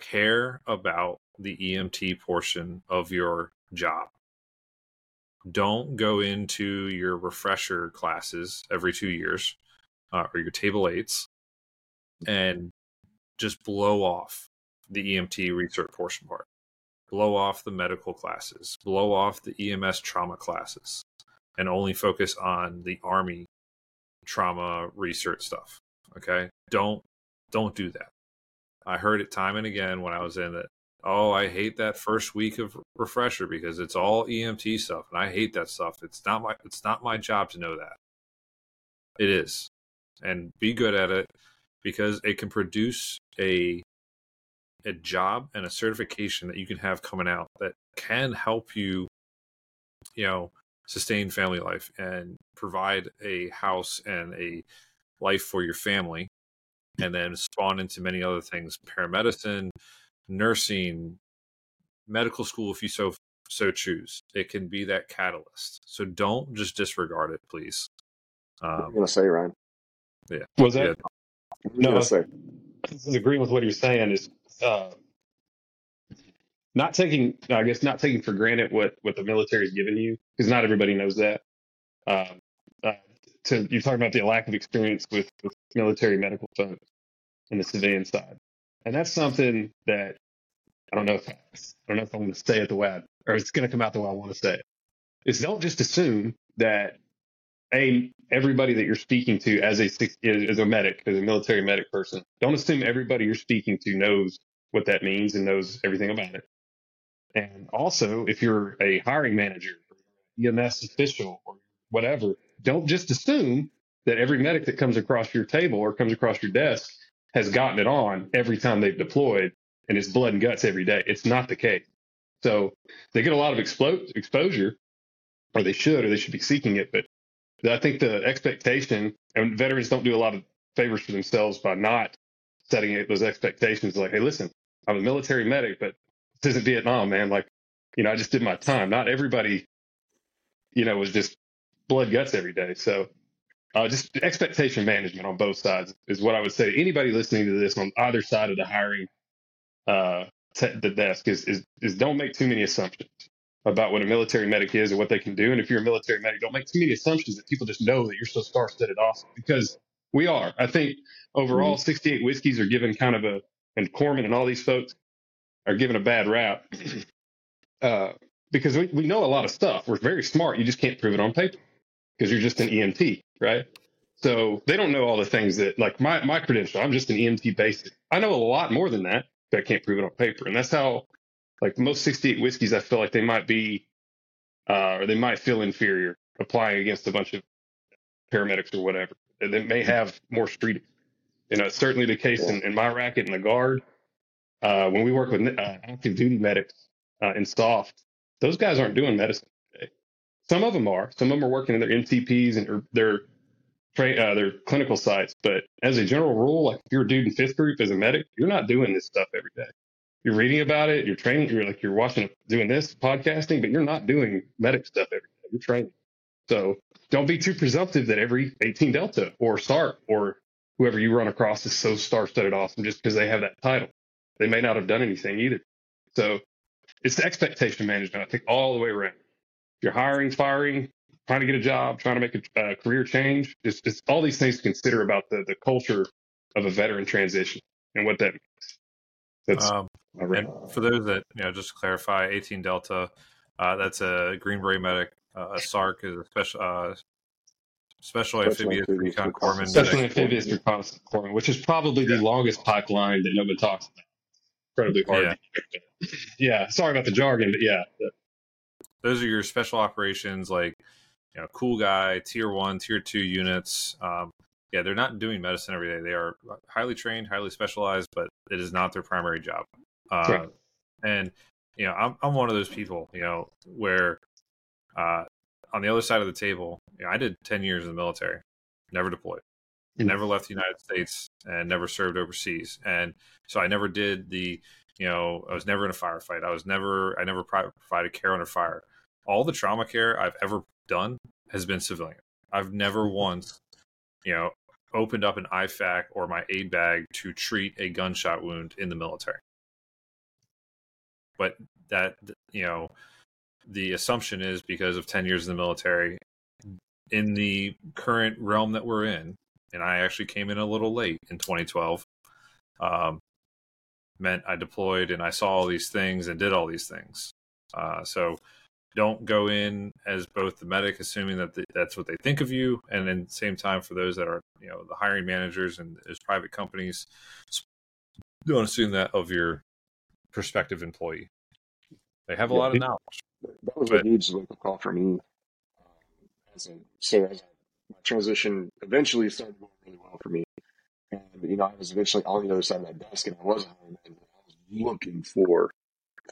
care about the EMT portion of your job. Don't go into your refresher classes every 2 years or your table 8s and just blow off the EMT research portion part. Blow off the medical classes. Blow off the EMS trauma classes and only focus on the Army trauma research stuff. Okay? Don't do that. I heard it time and again when I was in it. Oh, I hate that first week of refresher because it's all EMT stuff, and I hate that stuff. It's not my job to know that. It is, and be good at it because it can produce a job and a certification that you can have coming out that can help you, sustain family life and provide a house and a life for your family, and then spawn into many other things, paramedicine, nursing, medical school, if you so choose. It can be that catalyst. So don't just disregard it, please. What were you gonna say, Ryan? Yeah. Was that? Yeah. No, I was agreeing with what you're saying. Is not taking for granted what the military's given you, because not everybody knows that. You're talking about the lack of experience with military medical folks and the civilian side. And that's something that I don't know if I'm going to say it the way it's going to come out the way I want to say it. Is don't just assume that everybody that you're speaking to as a medic, as a military medic person, don't assume everybody you're speaking to knows what that means and knows everything about it. And also, if you're a hiring manager, EMS official, or whatever, don't just assume that every medic that comes across your table or comes across your desk has gotten it on every time they've deployed and it's blood and guts every day. It's not the case. So they get a lot of exposure, or they should be seeking it. But I think the expectation, and veterans don't do a lot of favors for themselves by not setting those expectations. Like, hey, listen, I'm a military medic, but this isn't Vietnam, man. Like, I just did my time. Not everybody, was just blood guts every day. So just expectation management on both sides is what I would say to anybody listening to this on either side of the hiring the desk is don't make too many assumptions about what a military medic is or what they can do. And if you're a military medic, don't make too many assumptions that people just know that you're so star-studded awesome, because we are. I think overall, 68 whiskeys are given kind of and Corman and all these folks are given a bad rap because we know a lot of stuff. We're very smart. You just can't prove it on paper because you're just an EMT, right? So they don't know all the things that, like my credential, I'm just an EMT basic. I know a lot more than that, but I can't prove it on paper. And that's how, like, most 68 whiskeys, I feel like they might be, or they might feel inferior applying against a bunch of paramedics or whatever. They may have more street. It's certainly the case in my racket in the Guard. When we work with active duty medics in soft, those guys aren't doing medicine today. Some of them are. Some of them are working in their MTPs and their clinical sites. But as a general rule, like, if you're a dude in fifth group as a medic, you're not doing this stuff every day. You're reading about it, you're training, you're watching, doing this, podcasting, but you're not doing medic stuff every day. You're training. So don't be too presumptive that every 18 Delta or SART or whoever you run across is so star-studded awesome just because they have that title. They may not have done anything either. So it's the expectation management, I think, all the way around. If you're hiring, firing, trying to get a job, trying to make a career change, it's all these things to consider about the culture of a veteran transition and what that means. That's and for those that, just to clarify, 18 Delta, that's a Green Beret medic. A SARC is a special amphibious recon corpsman. Special amphibious recon corpsman, which is probably the longest pipeline that nobody talks about. Incredibly hard. Yeah. Sorry about the jargon, but yeah. Those are your special operations, like, cool guy, tier 1, tier 2 units. They're not doing medicine every day. They are highly trained, highly specialized, but it is not their primary job. Right. And, I'm one of those people, where on the other side of the table, I did 10 years in the military, never deployed, never left the United States, and never served overseas. And so I never did I was never in a firefight. I never provided care under fire. All the trauma care I've ever done has been civilian. I've never once, opened up an IFAC or my aid bag to treat a gunshot wound in the military. But that, the assumption is because of 10 years in the military, in the current realm that we're in, and I actually came in a little late in 2012, meant I deployed and I saw all these things and did all these things. So don't go in as both the medic, assuming that that's what they think of you. And then same time for those that are, the hiring managers and as private companies, don't assume that of your prospective employee. They have a lot of knowledge. That was a huge local call for me. My transition eventually started going really well for me. And, I was eventually on the other side of that desk, and I was a hiring manager. I was looking for,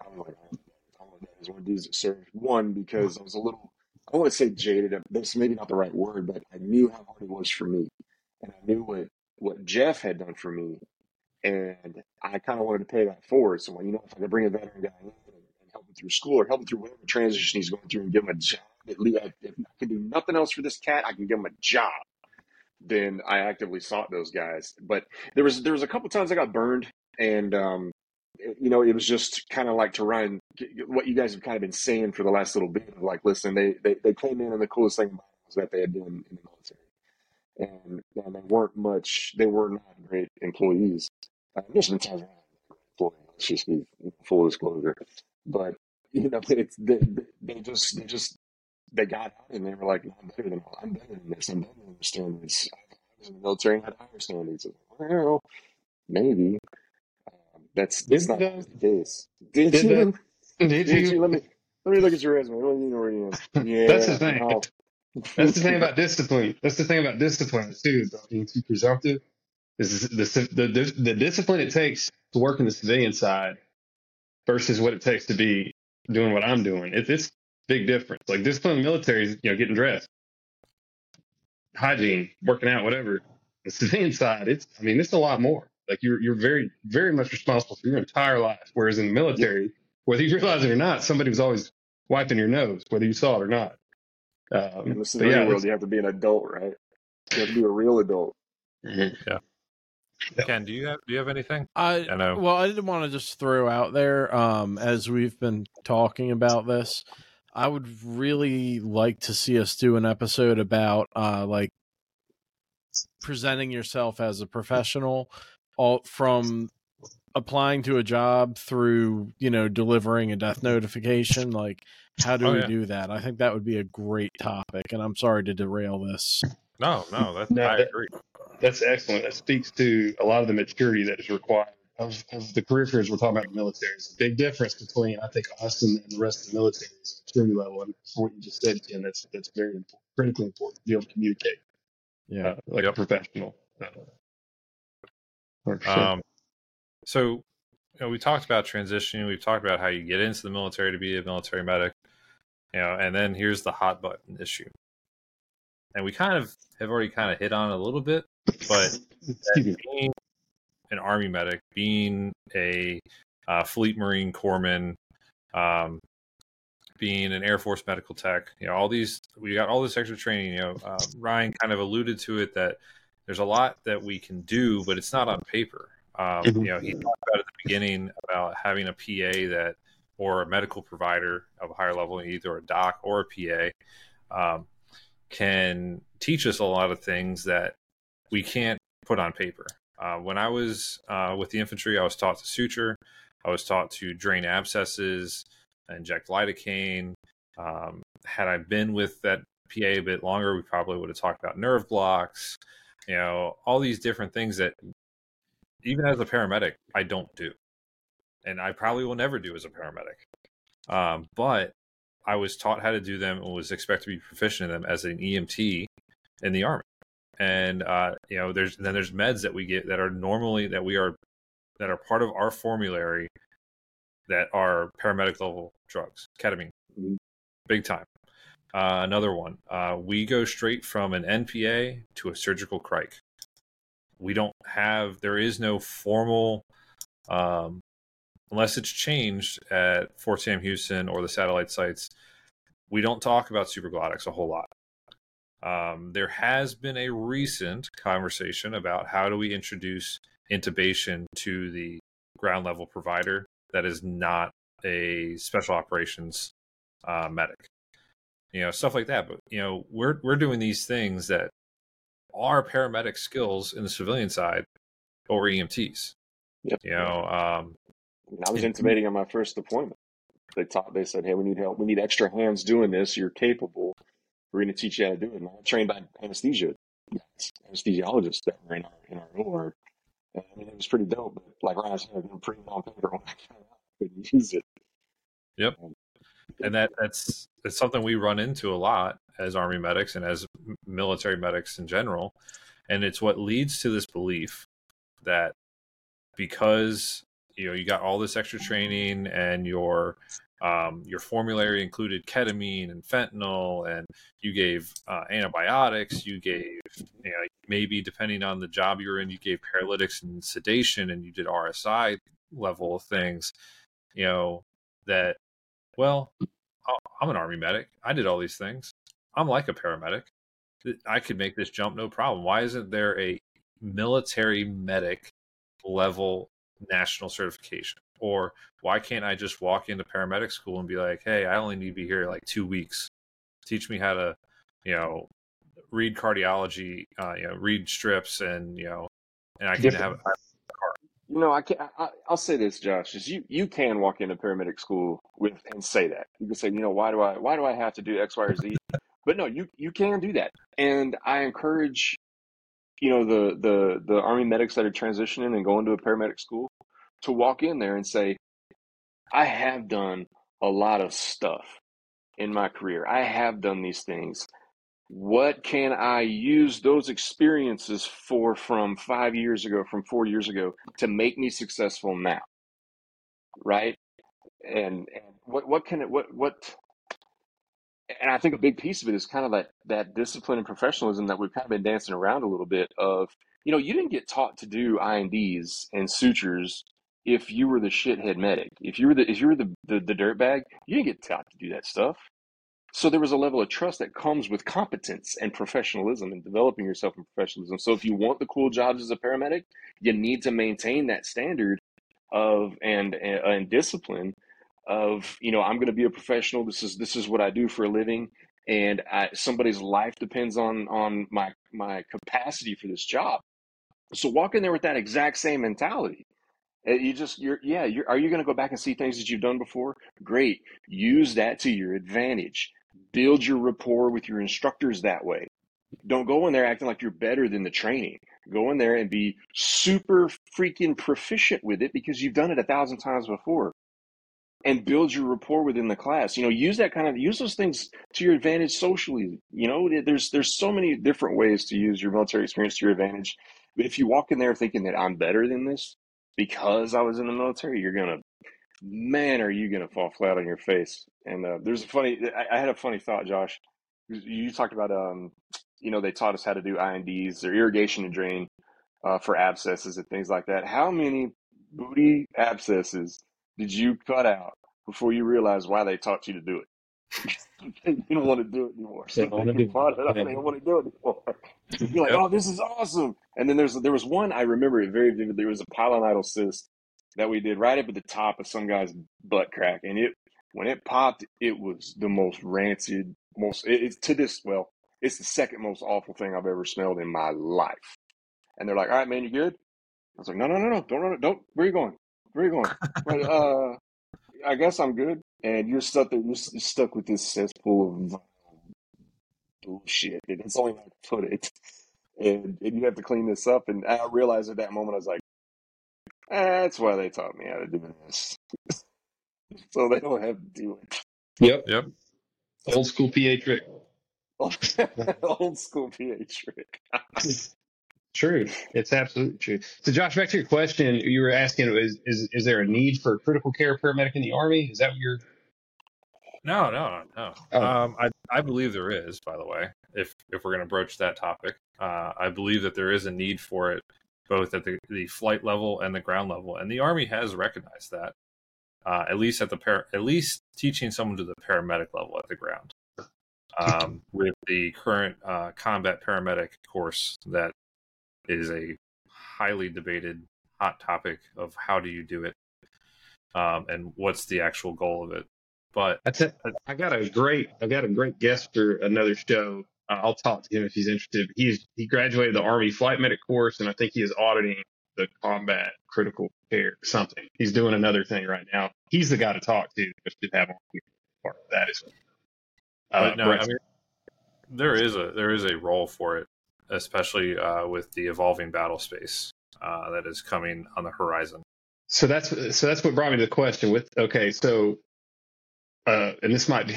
I was one of these that served. One, because I was a little, I want to say jaded. That's maybe not the right word, but I knew how hard it was for me. And I knew what Jeff had done for me. And I kind of wanted to pay that forward. So, if I could bring a veteran guy in and help him through school or help him through whatever transition he's going through and give him a job, at least if I can do nothing else for this cat, I can give him a job. Then I actively sought those guys. But there was a couple of times I got burned, and you know, it was just kind of like to Ryan, what you guys have kind of been saying for the last little bit of like, listen, they came in and the coolest thing was that they had done in the military. And they were not great employees. There's been times employees, just be full disclosure, but you know, it's they got out and they were like, no, I'm better than this. I was in the military and had higher standards. Well, maybe that's not the case. Did you? Let me look at your resume. Let me know where you are. Yeah, that's the thing. That's the thing about discipline. That's the thing about discipline too. About being too presumptive. Is the discipline it takes to work in the civilian side versus what it takes to be doing what I'm doing. It's big difference. Like discipline in the military is, you know, getting dressed, hygiene, working out, whatever. The civilian side, it's a lot more. Like you're very, very much responsible for your entire life. Whereas in the military, whether you realize it or not, somebody was always wiping your nose, whether you saw it or not. In the civilian world, you have to be an adult, right? You have to be a real adult. Mm-hmm. Yeah. Ken, do you have anything? I know. Well, I didn't want to just throw out there, as we've been talking about this, I would really like to see us do an episode about like presenting yourself as a professional, all from applying to a job through, you know, delivering a death notification. Like, how do we do that? I think that would be a great topic, and I'm sorry to derail this. No, that's I agree. That's excellent. That speaks to a lot of the maturity that is required of the career fairs we're talking about in the military. It's a big difference between, I think, us and the rest of the military is maturity level. And for what you just said, Ken, that's very important, critically important to be able to communicate. Yeah, like a professional. So, you know, we talked about transitioning. We've talked about how you get into the military to be a military medic. You know, and then here's the hot button issue. And we kind of have already kind of hit on it a little bit, but being an Army medic, being a Fleet Marine Corpsman, being an Air Force medical tech, you know, all these, we got all this extra training, you know, Ryan kind of alluded to it that there's a lot that we can do, but it's not on paper. You know, he talked about at the beginning about having a PA that, or a medical provider of a higher level, either a doc or a PA, can teach us a lot of things that we can't put on paper. When I was with the infantry, I was taught to suture. I was taught to drain abscesses, inject lidocaine. Had I been with that PA a bit longer, we probably would have talked about nerve blocks, you know, all these different things that even as a paramedic, I don't do. And I probably will never do as a paramedic. But I was taught how to do them and was expected to be proficient in them as an EMT in the Army. And, you know, there's meds that we get that are normally that are part of our formulary that are paramedic level drugs, ketamine, big time. Another one, we go straight from an NPA to a surgical crike. There is no formal, unless it's changed at Fort Sam Houston or the satellite sites, we don't talk about supraglottics a whole lot. There has been a recent conversation about how do we introduce intubation to the ground level provider that is not a special operations medic, you know, stuff like that. But you know, we're doing these things that are paramedic skills in the civilian side over EMTs. Yep. You know, I was intubating on my first deployment. They said, hey, we need help. We need extra hands doing this. You're capable. We're going to teach you how to do it. And I'm trained by anesthesiologists that were in our OR. And I mean, it was pretty dope. But like Ryan said, I've been pretty long paper when I couldn't use it. Yep. And that's something we run into a lot as Army medics and as military medics in general. And it's what leads to this belief that because, you know, you got all this extra training and your formulary included ketamine and fentanyl, and you gave antibiotics, you gave, you know, maybe depending on the job you were in, you gave paralytics and sedation, and you did RSI level of things, you know, that, well, I'm an Army medic. I did all these things. I'm like a paramedic. I could make this jump, no problem. Why isn't there a military medic level national certification? Or why can't I just walk into paramedic school and be like, hey, I only need to be here like 2 weeks. Teach me how to, read cardiology, read strips, and, and I can have a card. No, I can't. I'll say this, Josh, is you can walk into paramedic school with and say that. You can say, why do I have to do X, Y, or Z? But no, you can do that. And I encourage, the Army medics that are transitioning and going to a paramedic school to walk in there and say, I have done a lot of stuff in my career. I have done these things. What can I use those experiences for from 5 years ago, from 4 years ago, to make me successful now? Right? And and I think a big piece of it is kind of that discipline and professionalism that we've kind of been dancing around a little bit of, you didn't get taught to do INDs and sutures if you were the shithead medic. If you were the dirtbag, you didn't get taught to do that stuff. So there was a level of trust that comes with competence and professionalism and developing yourself in professionalism. So if you want the cool jobs as a paramedic, you need to maintain that standard of and discipline of, I'm going to be a professional. This is what I do for a living. And somebody's life depends on my capacity for this job. So walk in there with that exact same mentality. Are you going to go back and see things that you've done before? Great. Use that to your advantage. Build your rapport with your instructors that way. Don't go in there acting like you're better than the training. Go in there and be super freaking proficient with it because you've done it 1,000 times before. And build your rapport within the class. Use that use those things to your advantage socially. There's so many different ways to use your military experience to your advantage. But if you walk in there thinking that I'm better than this, because I was in the military, are you going to fall flat on your face? And I had a funny thought, Josh. You talked about, they taught us how to do INDs or irrigation and drain for abscesses and things like that. How many booty abscesses did you cut out before you realized why they taught you to do it? You don't want to do it anymore. So don't want to do it anymore. You're like, oh, this is awesome. And then there was one, I remember it very vividly. There was a pilonidal cyst that we did right up at the top of some guy's butt crack. And when it popped, it was the most rancid, it's the second most awful thing I've ever smelled in my life. And they're like, all right, man, you good? I was like, no, don't. Where are you going? Like, I guess I'm good. And you're stuck with this cesspool of bullshit. And it's only how to put it. And you have to clean this up. And I realized at that moment, I was like, that's why they taught me how to do this. So they don't have to do it. Yep. Old school PA trick. Old school PA trick. True. It's absolutely true. So Josh, back to your question, you were asking, is there a need for a critical care paramedic in the Army? Is that what you're... No. Oh. I believe there is, by the way, if we're going to broach that topic. I believe that there is a need for it, both at the flight level and the ground level. And the Army has recognized that, at least teaching someone to the paramedic level at the ground, with the current combat paramedic course that is a highly debated hot topic of how do you do it, and what's the actual goal of it. But I got a great guest for another show. I'll talk to him if he's interested. He graduated the Army flight medic course, and I think he is auditing the combat critical care something. He's doing another thing right now. He's the guy to talk to. I should have on here part of that as well. But no, I mean, there is a role for it, especially with the evolving battle space that is coming on the horizon. So that's what brought me to the question. And this might be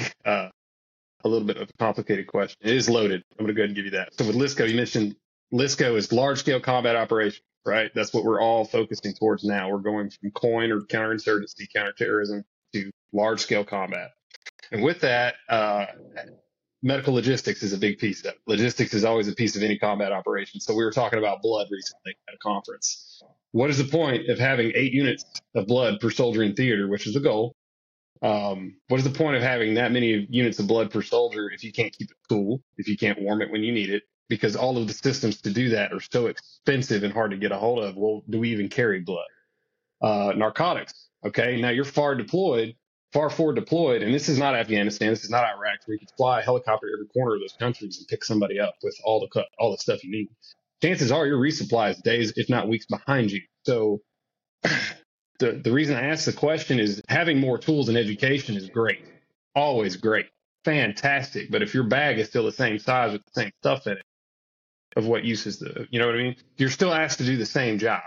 a little bit of a complicated question. It is loaded. I'm going to go ahead and give you that. So with LISCO, you mentioned LISCO is large-scale combat operations, right? That's what we're all focusing towards now. We're going from COIN or counterinsurgency, counterterrorism, to large-scale combat. And with that, medical logistics is a big piece of it. Logistics is always a piece of any combat operation. So we were talking about blood recently at a conference. What is the point of having 8 units of blood per soldier in theater, which is a goal? What is the point of having that many units of blood per soldier if you can't keep it cool, if you can't warm it when you need it? Because all of the systems to do that are so expensive and hard to get a hold of. Well, do we even carry blood? narcotics. Okay, now you're far forward deployed, and this is not Afghanistan, this is not Iraq, where you can fly a helicopter every corner of those countries and pick somebody up with all the stuff you need. Chances are your resupply is days, if not weeks, behind you. So the reason I asked the question is having more tools and education is great, always great, fantastic. But if your bag is still the same size with the same stuff in it, of what use is the, you know what I mean? You're still asked to do the same job.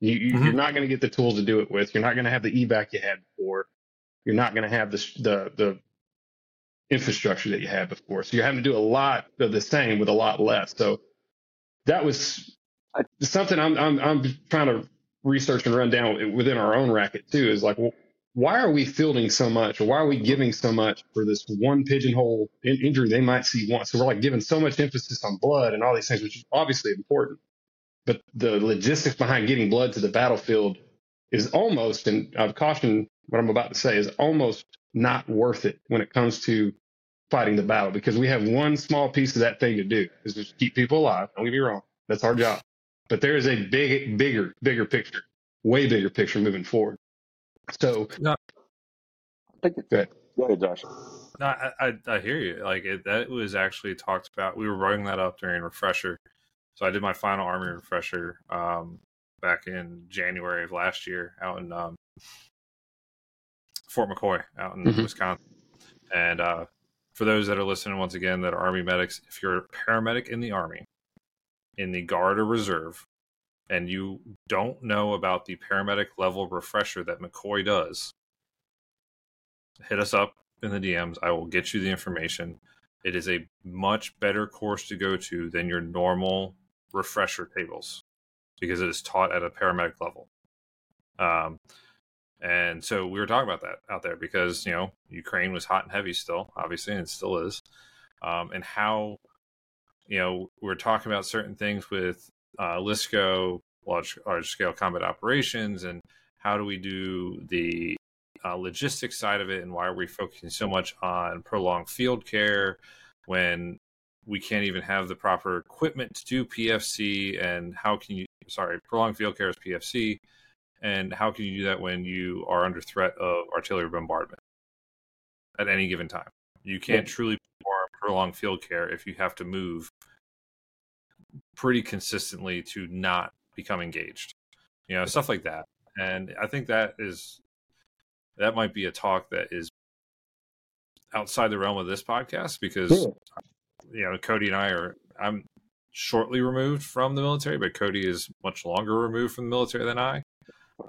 You're not going to get the tools to do it with. You're not going to have the EBAC you had before. You're not going to have the infrastructure that you had before. So you're having to do a lot of the same with a lot less. So that was something I'm trying to research and run down within our own racket too. Is like, well, why are we fielding so much, or why are we giving so much for this one pigeonhole injury they might see once? So we're like giving so much emphasis on blood and all these things, which is obviously important. But the logistics behind getting blood to the battlefield is almost, and I've cautioned what I'm about to say, is almost not worth it when it comes to fighting the battle, because we have one small piece of that thing to do, is just keep people alive. Don't get me wrong. That's our job. But there is a bigger picture, way bigger picture moving forward. So no, go ahead, Josh. No, I hear you. Like that was actually talked about. We were running that up during refresher. So I did my final Army refresher back in January of last year out in Fort McCoy out in Wisconsin. And for those that are listening, once again, that are Army medics, if you're a paramedic in the Army, in the Guard or Reserve, and you don't know about the paramedic level refresher that McCoy does, hit us up in the DMs. I will get you the information. It is a much better course to go to than your normal refresher tables, because it is taught at a paramedic level. And so we were talking about that out there because, you know, Ukraine was hot and heavy still, obviously, and it still is. And how, you know, we're talking about certain things with LISCO, large scale combat operations, and how do we do the logistics side of it, and why are we focusing so much on prolonged field care when we can't even have the proper equipment to do PFC? And how can you, prolonged field care is PFC, and how can you do that when you are under threat of artillery bombardment at any given time? You can't truly perform prolonged field care if you have to move pretty consistently to not become engaged, you know, stuff like that. And I think that might be a talk that is outside the realm of this podcast, because, you know, Cody and I'm shortly removed from the military, but Cody is much longer removed from the military than I.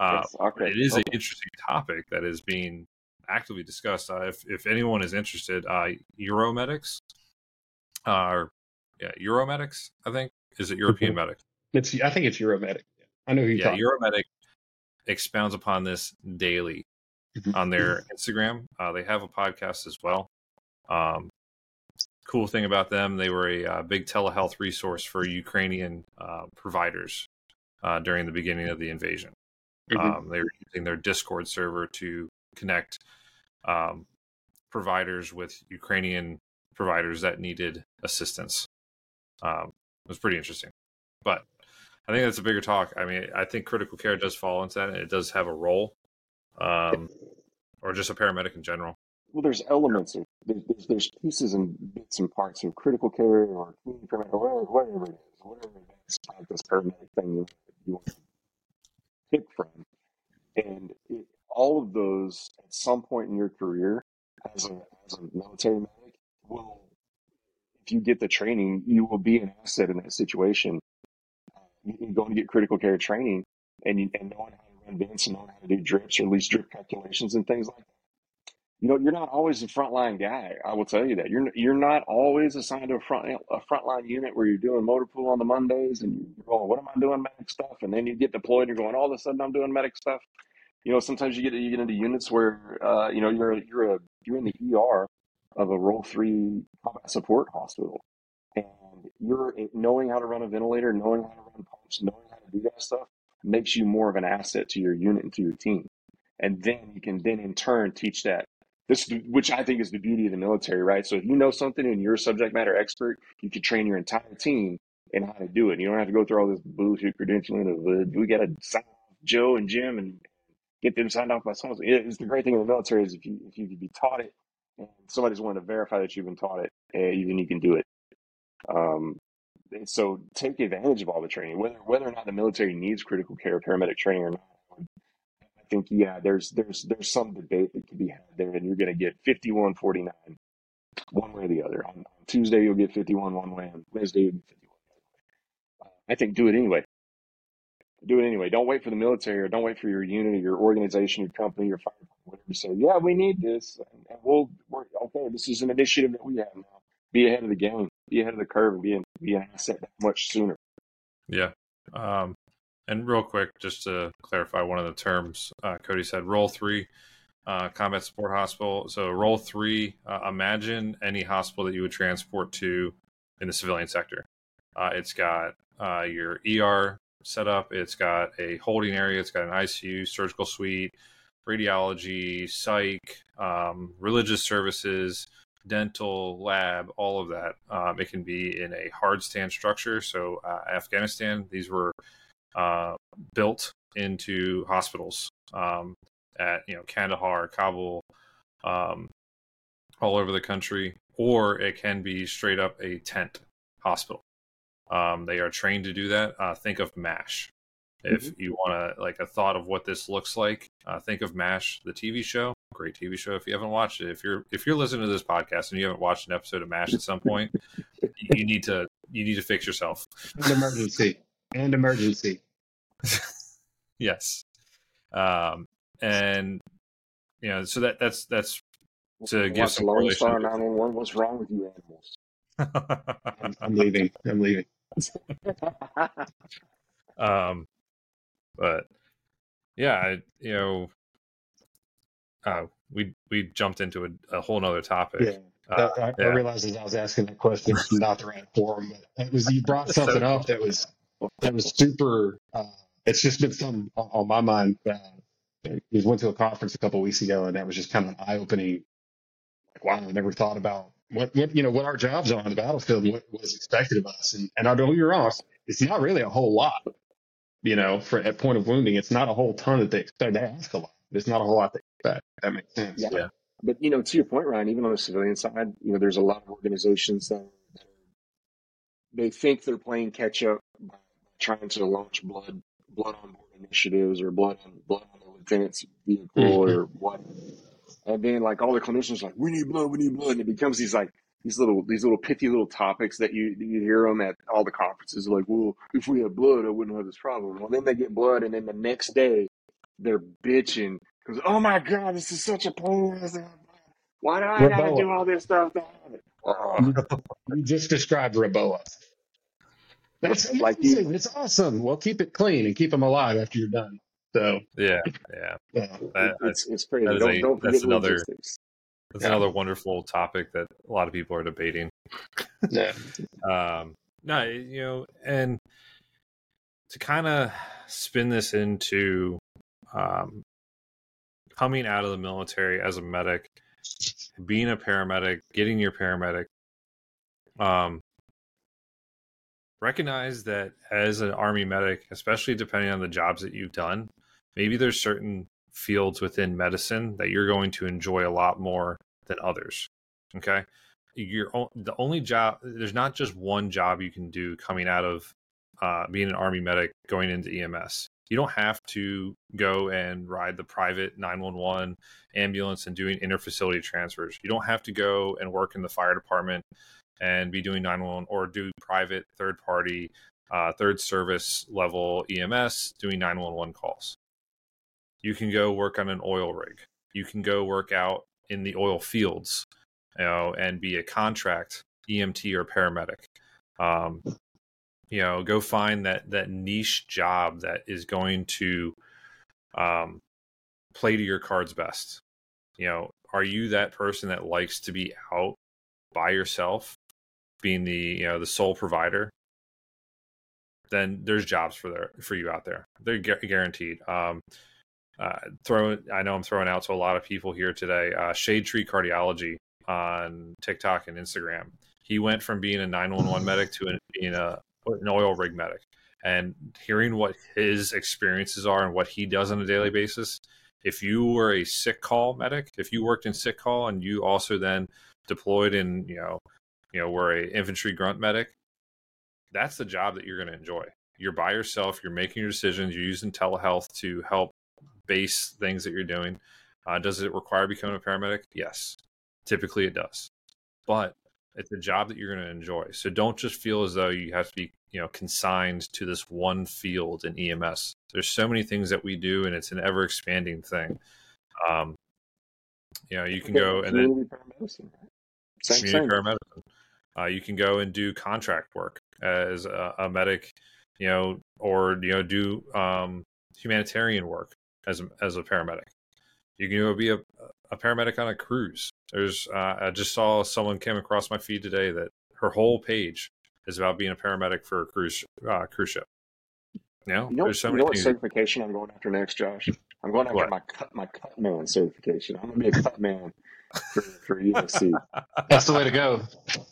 It is an interesting topic that is being actively discussed. If anyone is interested, Euromedics, I think. Is it European Medic? I think it's Euromedic. I know who you're talking about. Euromedic expounds upon this daily on their Instagram. They have a podcast as well. Cool thing about them, they were a big telehealth resource for Ukrainian providers during the beginning of the invasion. They were using their Discord server to connect providers with Ukrainian providers that needed assistance. It was pretty interesting, but I think that's a bigger talk. I mean, I think critical care does fall into that, and it does have a role, or just a paramedic in general. Well, there's elements of there's pieces and bits and parts of critical care or community paramedic or whatever it is, whatever it is, like this paramedic thing you want to pick from, and all of those at some point in your career as a military medic will. If you get the training, you will be an asset in that situation. You're going to get critical care training and knowing how to run vents and knowing how to do drips or at least drip calculations and things like that. You know, you're not always a frontline guy. I will tell you that. You're not always assigned to a frontline unit where you're doing motor pool on the Mondays and you're going, what am I doing medic stuff? And then you get deployed and you're going, all of a sudden I'm doing medic stuff. You know, sometimes you get into units where you know, you're in the ER of a Role 3 combat support hospital. And you're knowing how to run a ventilator, knowing how to run pumps, knowing how to do that stuff makes you more of an asset to your unit and to your team. And then you can then in turn teach that, this, which I think is the beauty of the military, right? So if you know something and you're a subject matter expert, you can train your entire team in how to do it. You don't have to go through all this bullshit credentialing of, we got to sign off Joe and Jim and get them signed off by someone. It's the great thing in the military is if you can be taught it, and somebody's willing to verify that you've been taught it, then you can do it. So take advantage of all the training, whether or not the military needs critical care paramedic training or not. I think, yeah, there's some debate that can be had there, and you're going to get 51-49 one way or the other. On Tuesday, you'll get 51 one way. On Wednesday, you'll get 51 one way. I think do it anyway. Do it anyway. Don't wait for the military, or don't wait for your unit, your organization, your company, your fire department, whatever. Say, yeah, we need this, and we'll work. Okay, this is an initiative that we have now. Be ahead of the game. Be ahead of the curve, and be an asset much sooner. Yeah. And real quick, just to clarify one of the terms, Cody said, Role 3, Combat Support Hospital. So Role 3, imagine any hospital that you would transport to in the civilian sector. It's got your ER set up. It's got a holding area. It's got an ICU, surgical suite, radiology, psych, religious services, dental, lab, all of that. It can be in a hard stand structure. So Afghanistan, these were built into hospitals at Kandahar, Kabul, all over the country, or it can be straight up a tent hospital. They are trained to do that. Think of MASH. If you want to a thought of what this looks like, think of MASH, the TV show. Great TV show. If you haven't watched it, if you're listening to this podcast and you haven't watched an episode of MASH at some point, you need to fix yourself. An emergency. Yes. So that's to give some Lone Star 911. What's wrong with you animals? I'm leaving. But yeah, we jumped into a whole nother topic. Yeah. I realized as I was asking that question, not the right forum, but you brought something up that was super. It's just been something on my mind. We went to a conference a couple of weeks ago, and that was just kind of an eye-opening. Wow, I never thought about what our jobs are on the battlefield and what was expected of us. And I know you're wrong. It's not really a whole lot, for at point of wounding. It's not a whole ton that they expect. They ask a lot. There's not a whole lot to expect. That makes sense. Yeah. Yeah. But, to your point, Ryan, even on the civilian side, there's a lot of organizations that they think they're playing catch up by trying to launch blood on board initiatives or blood on the lieutenant's vehicle or what. And then all the clinicians are we need blood. And it becomes these little pithy little topics that you hear them at all the conferences. If we had blood, I wouldn't have this problem. Well, then they get blood. And then the next day they're bitching because, oh my God, this is such a pain. Why do I got to do all this stuff? You just described Reboa. That's amazing. It's awesome. Well, keep it clean and keep them alive after you're done. So yeah. It's crazy. Don't forget logistics. Another wonderful topic that a lot of people are debating. Yeah. And to kind of spin this into coming out of the military as a medic, being a paramedic, getting your paramedic, recognize that as an Army medic, especially depending on the jobs that you've done, maybe there's certain fields within medicine that you're going to enjoy a lot more than others. Okay. The only job, there's not just one job you can do coming out of being an Army medic, going into EMS. You don't have to go and ride the private 911 ambulance and doing interfacility transfers. You don't have to go and work in the fire department and be doing 911 or do private third party, third service level EMS doing 911 calls. You can go work on an oil rig. You can go work out in the oil fields, and be a contract EMT or paramedic. Go find that niche job that is going to play to your cards best. Are you that person that likes to be out by yourself, being the sole provider? Then there's jobs for you out there. They're guaranteed. I know I'm throwing out to a lot of people here today. Shadetree Cardiology on TikTok and Instagram. He went from being a 911 medic to being an oil rig medic, and hearing what his experiences are and what he does on a daily basis If you were a sick call medic, if you worked in sick call and you also then deployed in, you know, were a infantry grunt medic, that's the job that you're going to enjoy. You're by yourself. You're making your decisions. You're using telehealth to help base things that you're doing. Does it require becoming a paramedic? Yes. Typically it does. But it's a job that you're going to enjoy. So don't just feel as though you have to be, you know, consigned to this one field in EMS. There's so many things that we do, and it's an ever expanding thing. You know, you can go and then community paramedicine. You can go and do contract work as a medic, you know, or, you know, do humanitarian work as a paramedic. You can go be a paramedic on a cruise. There's I just saw someone came across my feed today that her whole page is about being a paramedic for a cruise ship. No, you know, there's so many things. Certification I'm going after next, Josh? I'm going after my cutman certification. I'm going to be a cutman for UFC. That's the way to go.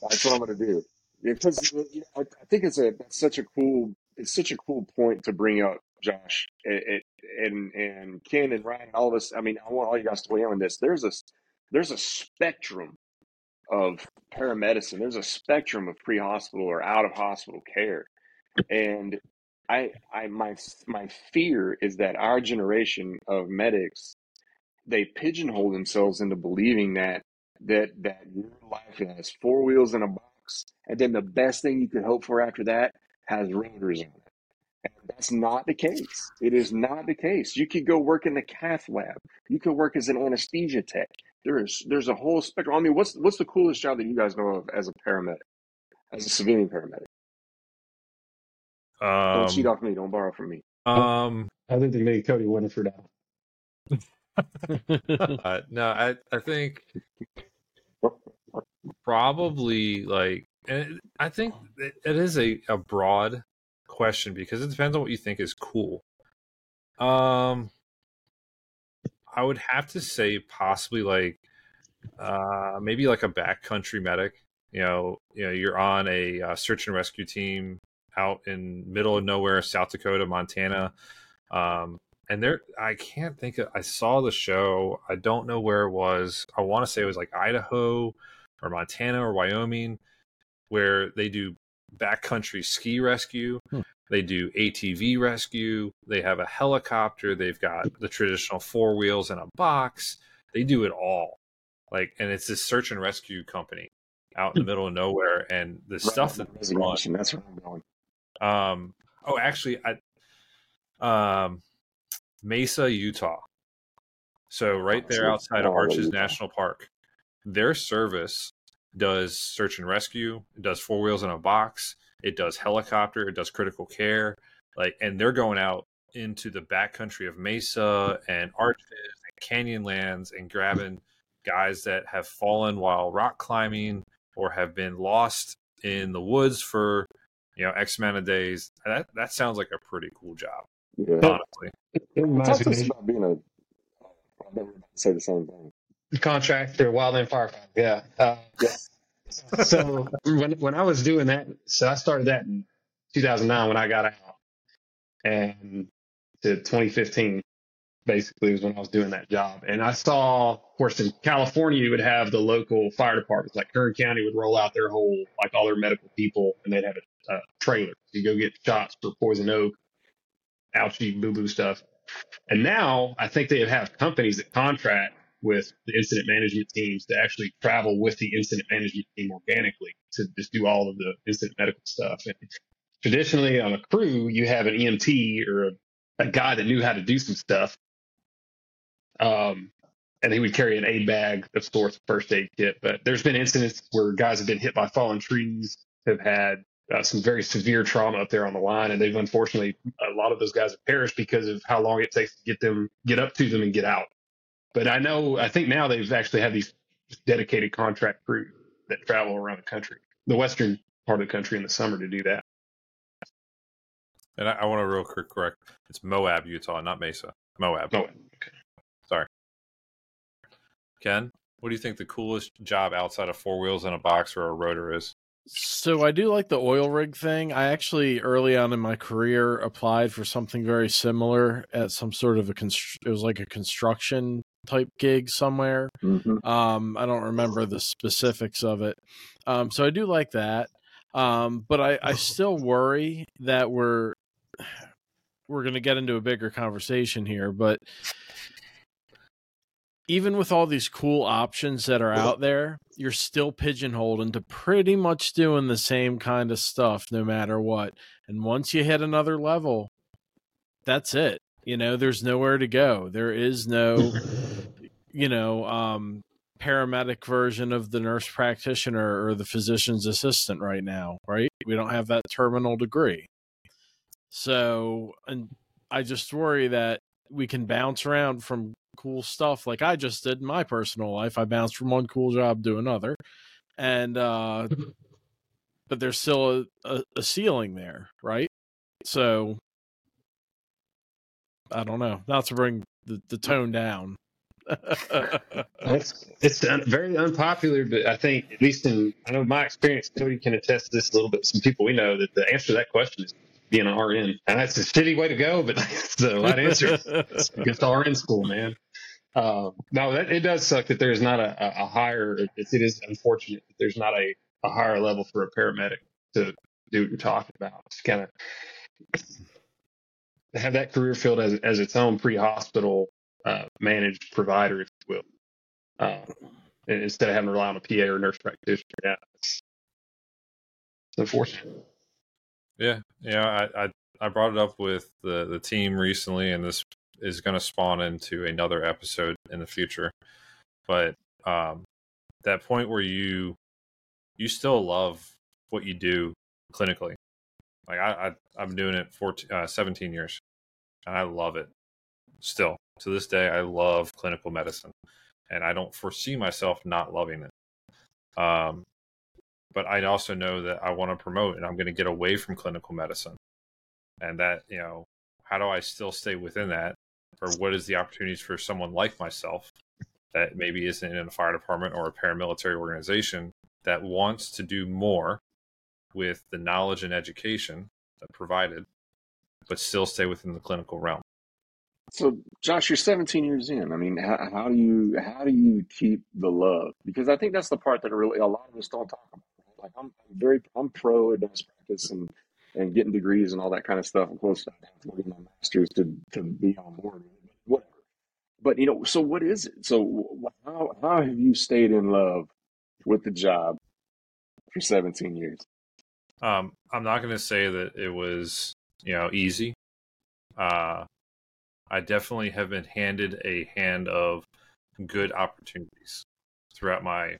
That's what I'm going to do. Because I think it's such a cool point to bring up, Josh, and Ken and Ryan, all of us. I mean, I want all you guys to weigh in on this. There's a spectrum of paramedicine. There's a spectrum of pre-hospital or out-of-hospital care, and my fear is that our generation of medics, they pigeonhole themselves into believing that your life has four wheels in a box, and then the best thing you could hope for after that has rotors on it. And that's not the case. It is not the case. You could go work in the cath lab. You could work as an anesthesia tech. There's a whole spectrum. I mean, what's the coolest job that you guys know of as a paramedic, as a civilian paramedic? Don't cheat off me. Don't borrow from me. I think they made Cody Winifred out. No, I think probably like, and I think it is a broad question because it depends on what you think is cool. I would have to say possibly like maybe like a backcountry medic. You know, you're on a search and rescue team out in middle of nowhere, South Dakota, Montana. And there, I can't think of, I saw the show. I don't know where it was. I want to say it was like Idaho or Montana or Wyoming, where they do backcountry ski rescue. They do ATV rescue. They have a helicopter. They've got the traditional four wheels and a box. They do it all. Like, and it's this search and rescue company out in the middle of nowhere. And the stuff that they run, that's where I'm going. Oh, actually, Mesa, Utah. So right there outside of Arches National Park, their service does search and rescue. It does four wheels in a box. It does helicopter. It does critical care. Like, and they're going out into the backcountry of Mesa and Arches and Canyonlands and grabbing guys that have fallen while rock climbing or have been lost in the woods for, you know, X amount of days. That sounds like a pretty cool job. Yeah. Honestly. It reminds me about being I'll never say the same thing. Contractor, wildland firefighter. Yeah. Yeah. So when I was doing that, so I started that in 2009 when I got out, and to 2015 basically was when I was doing that job. And I saw, of course, in California, you would have the local fire departments, like Kern County would roll out their whole, like all their medical people, and they'd have a trailer. You go get shots for poison oak, ouchie, boo-boo stuff. And now I think they have companies that contract with the incident management teams to actually travel with the incident management team organically to just do all of the incident medical stuff. And traditionally on a crew, you have an EMT or a guy that knew how to do some stuff. And he would carry an aid bag of sorts, first aid kit. But there's been incidents where guys have been hit by fallen trees, have had some very severe trauma up there on the line. And they've, unfortunately, a lot of those guys have perished because of how long it takes to get up to them and get out. But I think now they've actually had these dedicated contract crews that travel around the country, the western part of the country in the summer to do that. And I want to real quick correct. It's Moab, Utah, not Mesa. Moab. Okay. Sorry. Ken, what do you think the coolest job outside of four wheels in a box or a rotor is? So I do like the oil rig thing. I actually early on in my career applied for something very similar at some sort of it was like a construction type gig somewhere. Mm-hmm. I don't remember the specifics of it. So I do like that. But I still worry that we're going to get into a bigger conversation here, but even with all these cool options that are out there, you're still pigeonholed into pretty much doing the same kind of stuff no matter what. And once you hit another level, that's it. You know, there's nowhere to go. There is no, paramedic version of the nurse practitioner or the physician's assistant right now, right? We don't have that terminal degree. So, and I just worry that we can bounce around from cool stuff like I just did in my personal life. I bounced from one cool job to another, and but there's still a ceiling there, right? So I don't know, not to bring the tone down. It's very unpopular, but I think, at least I know my experience, Cody can attest to this a little bit, some people we know, that the answer to that question is being an RN, and that's a shitty way to go, but that's the right answer. It's the RN school, man. No, it does suck that there's not a higher. It is unfortunate that there's not a higher level for a paramedic to do what you're talking about. It's kind of have that career field as its own pre-hospital managed provider, if you will, instead of having to rely on a PA or a nurse practitioner. Yeah, it's unfortunate. Yeah, I brought it up with the team recently, and this is going to spawn into another episode in the future. But that point where you still love what you do clinically, like I'm doing it for 17 years, and I love it still to this day. I love clinical medicine, and I don't foresee myself not loving it. But I also know that I want to promote, and I'm going to get away from clinical medicine. And that, how do I still stay within that? Or what is the opportunities for someone like myself that maybe isn't in a fire department or a paramilitary organization that wants to do more with the knowledge and education that provided, but still stay within the clinical realm? So, Josh, you're 17 years in. I mean, how do you keep the love? Because I think that's the part that really a lot of us don't talk about. Like I'm pro advanced practice and getting degrees and all that kind of stuff. Of course, I have to get my master's to be on board, whatever. But so what is it? So how have you stayed in love with the job for 17 years? I'm not going to say that it was easy. I definitely have been handed a hand of good opportunities throughout my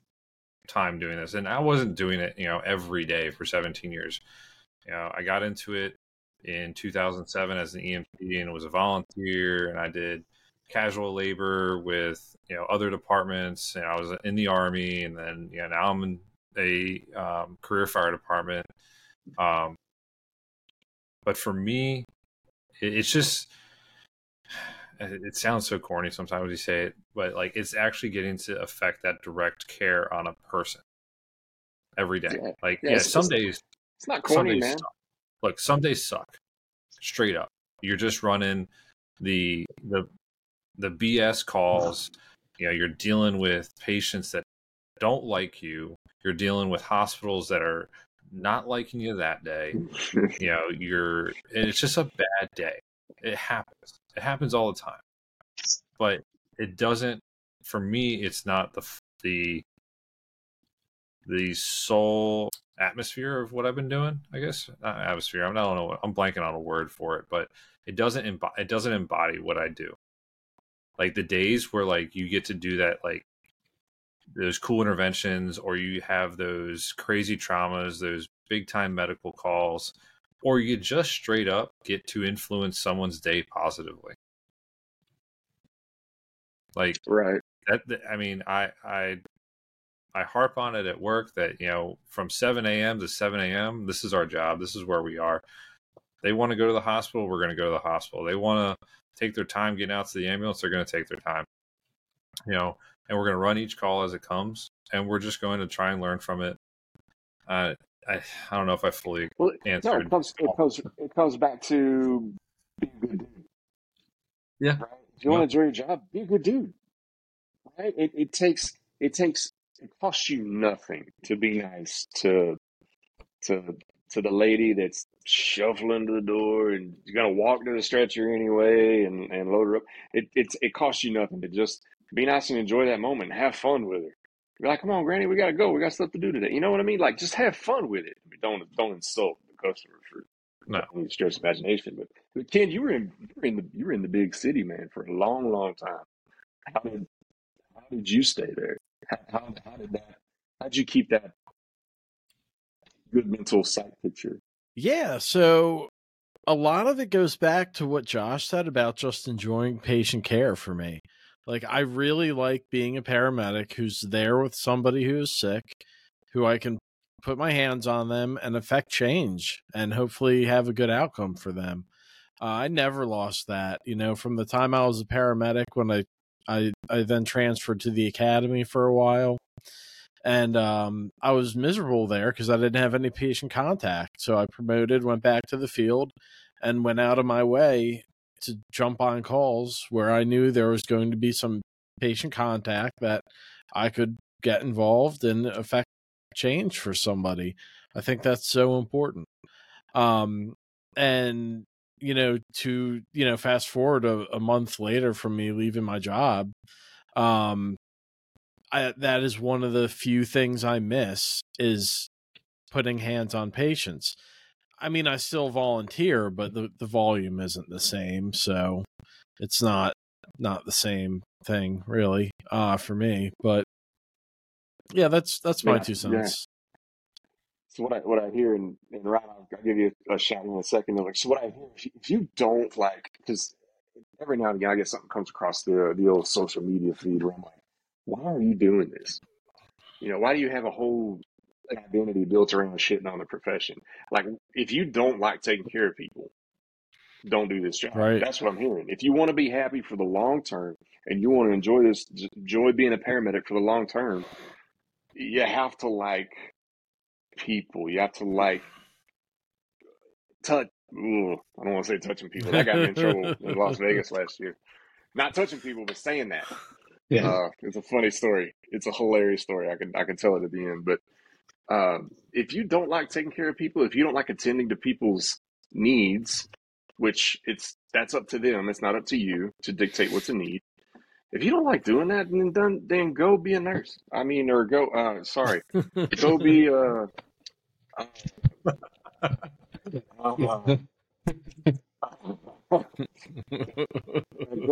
time doing this, and I wasn't doing it every day for 17 years. I got into it in 2007 as an EMT and was a volunteer, and I did casual labor with other departments, and I was in the Army, and then now I'm in a career fire department. But for me, it's just, it sounds so corny sometimes you say it, but like it's actually getting to affect that direct care on a person every day. Yeah. Like, yeah, some days it's not corny, man. Suck. Look, some days suck straight up. You're just running the BS calls. You're dealing with patients that don't like you. You're dealing with hospitals that are not liking you that day. It's just a bad day. It happens. It happens all the time, but it doesn't. For me, it's not the sole atmosphere of what I've been doing. I guess not atmosphere. I don't know. I'm blanking on a word for it, but it doesn't embody what I do. Like the days where like you get to do that, like those cool interventions, or you have those crazy traumas, those big time medical calls, or you just straight up get to influence someone's day positively. Like, right. That, I mean, I harp on it at work that, from 7 a.m. to 7 a.m., this is our job. This is where we are. They want to go to the hospital. We're going to go to the hospital. They want to take their time getting out to the ambulance. They're going to take their time, and we're going to run each call as it comes. And we're just going to try and learn from it. I don't know if I fully answered. No, it comes back to be a good dude. Yeah. Right? If you want to do your job, be a good dude. Right? It costs you nothing to be nice to the lady that's shuffling to the door, and you're gonna walk to the stretcher anyway and load her up. It costs you nothing to just be nice and enjoy that moment. Have fun with her. Be like, come on, Granny, we gotta go. We got stuff to do today. You know what I mean? Like, just have fun with it. I mean, don't insult the customer for the stretch of imagination. But Ken, you were in the big city, man, for a long, long time. How did you stay there? How'd you keep that good mental sight picture? Yeah, so a lot of it goes back to what Josh said about just enjoying patient care for me. Like, I really like being a paramedic who's there with somebody who is sick, who I can put my hands on them and affect change and hopefully have a good outcome for them. I never lost that, from the time I was a paramedic when I then transferred to the academy for a while, and I was miserable there because I didn't have any patient contact. So I promoted, went back to the field, and went out of my way to jump on calls where I knew there was going to be some patient contact that I could get involved and affect change for somebody. I think that's so important. Fast forward a month later from me leaving my job, that is one of the few things I miss is putting hands on patients. I mean, I still volunteer, but the volume isn't the same, so it's not the same thing really for me. But yeah, that's my 2 cents. Yeah. So what I hear, and Ryan, I'll give you a shout in a second. So what I hear, if you don't like, because every now and again I guess something comes across the old social media feed where I'm like, why are you doing this? Why do you have a whole identity built around shitting on the profession? Like, if you don't like taking care of people, don't do this job. Right. That's what I'm hearing. If you want to be happy for the long term and you want to enjoy being a paramedic for the long term, you have to like people. You have to like touch. Ooh, I don't want to say touching people. That got me in trouble in Las Vegas last year. Not touching people, but saying that. Yeah, it's a funny story. It's a hilarious story. I can tell it at the end. But if you don't like taking care of people, if you don't like attending to people's needs, which that's up to them. It's not up to you to dictate what's a need. If you don't like doing that, then go be a nurse. I mean, or go. Go be.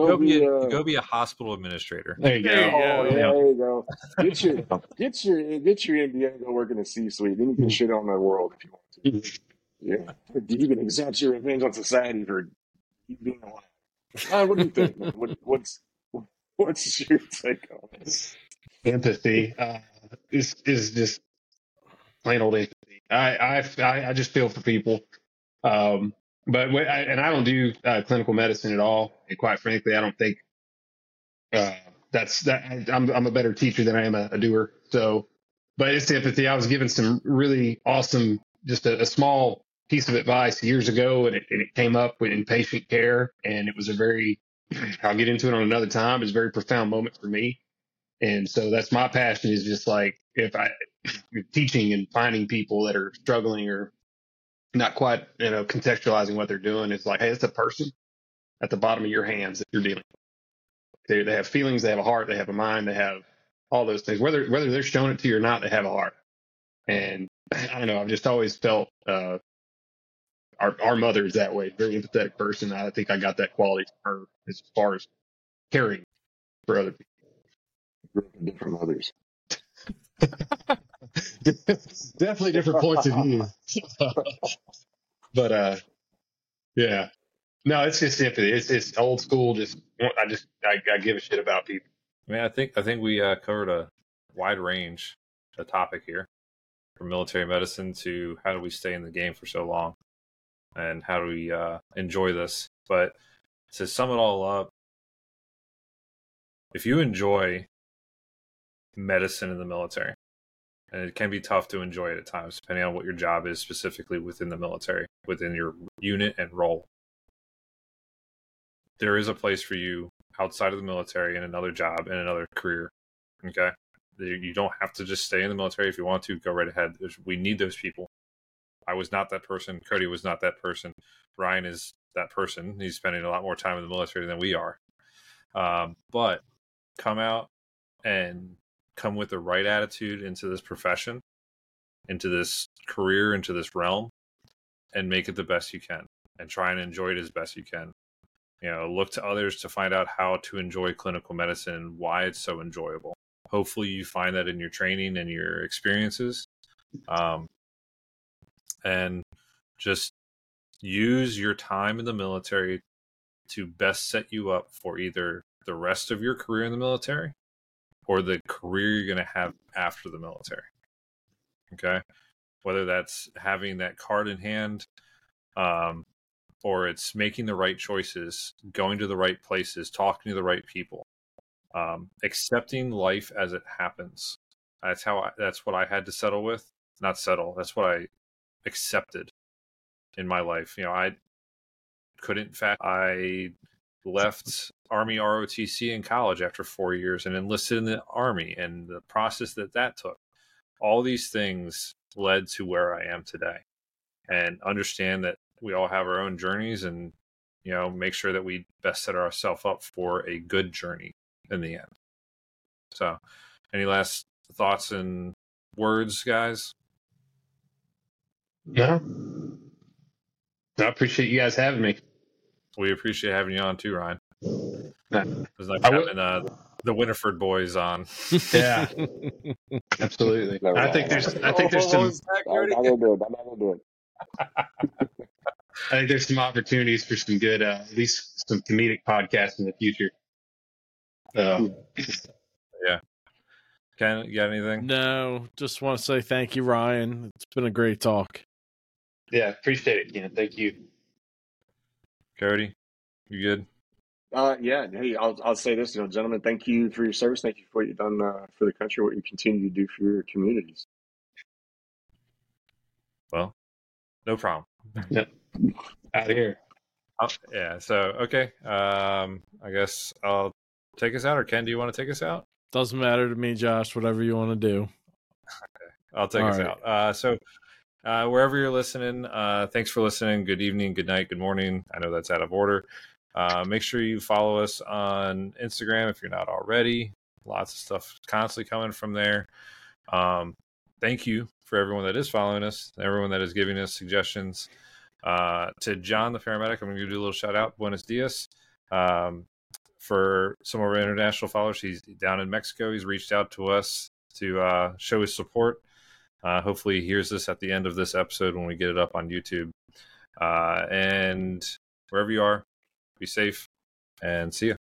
Go be a hospital administrator. There you go. There you go. Get your MBA and go work in the C-suite. Then you can shit on the world if you want to. Yeah, you can exact your revenge on society for being alive. What do you think? What's your take on this? Empathy is just plain old empathy. I just feel for people. But I don't do clinical medicine at all. And quite frankly, I don't think I'm a better teacher than I am a doer. So, but it's empathy. I was given some really awesome, just a small piece of advice years ago, and it came up in patient care, and it was a very, I'll get into it on another time. It's a very profound moment for me. And so that's my passion, is just like, if teaching and finding people that are struggling or not quite, contextualizing what they're doing. It's like, hey, it's a person at the bottom of your hands that you're dealing with. They have feelings, they have a heart, they have a mind, they have all those things. Whether they're showing it to you or not, they have a heart. And I don't know, I've just always felt our mother is that way, very empathetic person. I think I got that quality from her as far as caring for other people. Different mothers. Definitely different points of view. But yeah, no, it's just empathy. It's old school. I give a shit about people. I mean, I think we covered a wide range of topic here, from military medicine to how do we stay in the game for so long, and how do we enjoy this. But to sum it all up, if you enjoy medicine in the military, and it can be tough to enjoy it at times, depending on what your job is specifically within the military, within your unit and role. There is a place for you outside of the military and another job and another career, okay? You don't have to just stay in the military. If you want to, go right ahead. We need those people. I was not that person. Cody was not that person. Ryan is that person. He's spending a lot more time in the military than we are. But come out and come with the right attitude into this profession, into this career, into this realm, and make it the best you can and try and enjoy it as best you can. You know, look to others to find out how to enjoy clinical medicine and why it's so enjoyable. Hopefully you find that in your training and your experiences. And just use your time in the military to best set you up for either the rest of your career in the military or the career you're going to have after the military. Okay. Whether that's having that card in hand, or it's making the right choices, going to the right places, talking to the right people. Accepting life as it happens. That's what I had to settle with. Not settle. That's what I accepted in my life. You know, I couldn't fact. I left Army ROTC in college after 4 years and enlisted in the Army, and the process that took. All these things led to where I am today. And understand that we all have our own journeys, and you know, make sure that we best set ourselves up for a good journey in the end. So, any last thoughts and words, guys? Yeah. I appreciate you guys having me. We appreciate having you on too, Ryan. It was like having the Winniford boys on. Yeah. Absolutely. I think there's some. I'm not gonna do it. I think there's some opportunities for some good, at least some comedic podcasts in the future. Yeah. Ken, you got anything? No, just want to say thank you, Ryan. It's been a great talk. Yeah, appreciate it, Ken. Thank you. Cody, you good? Yeah. Hey, I'll say this, gentlemen, thank you for your service. Thank you for what you've done for the country, what you continue to do for your communities. Well, no problem. Yep. Out of here. Yeah. So, okay. I guess I'll take us out, or Ken, do you want to take us out? Doesn't matter to me, Josh, whatever you want to do. Okay. I'll take us out. So wherever you're listening, thanks for listening. Good evening, good night, good morning. I know that's out of order. Make sure you follow us on Instagram if you're not already. Lots of stuff constantly coming from there. Thank you for everyone that is following us, everyone that is giving us suggestions. To John, the paramedic, I'm going to do a little shout out. Buenos dias. For some of our international followers, he's down in Mexico. He's reached out to us to show his support. Hopefully he hears this at the end of this episode when we get it up on YouTube. And wherever you are, be safe and see ya.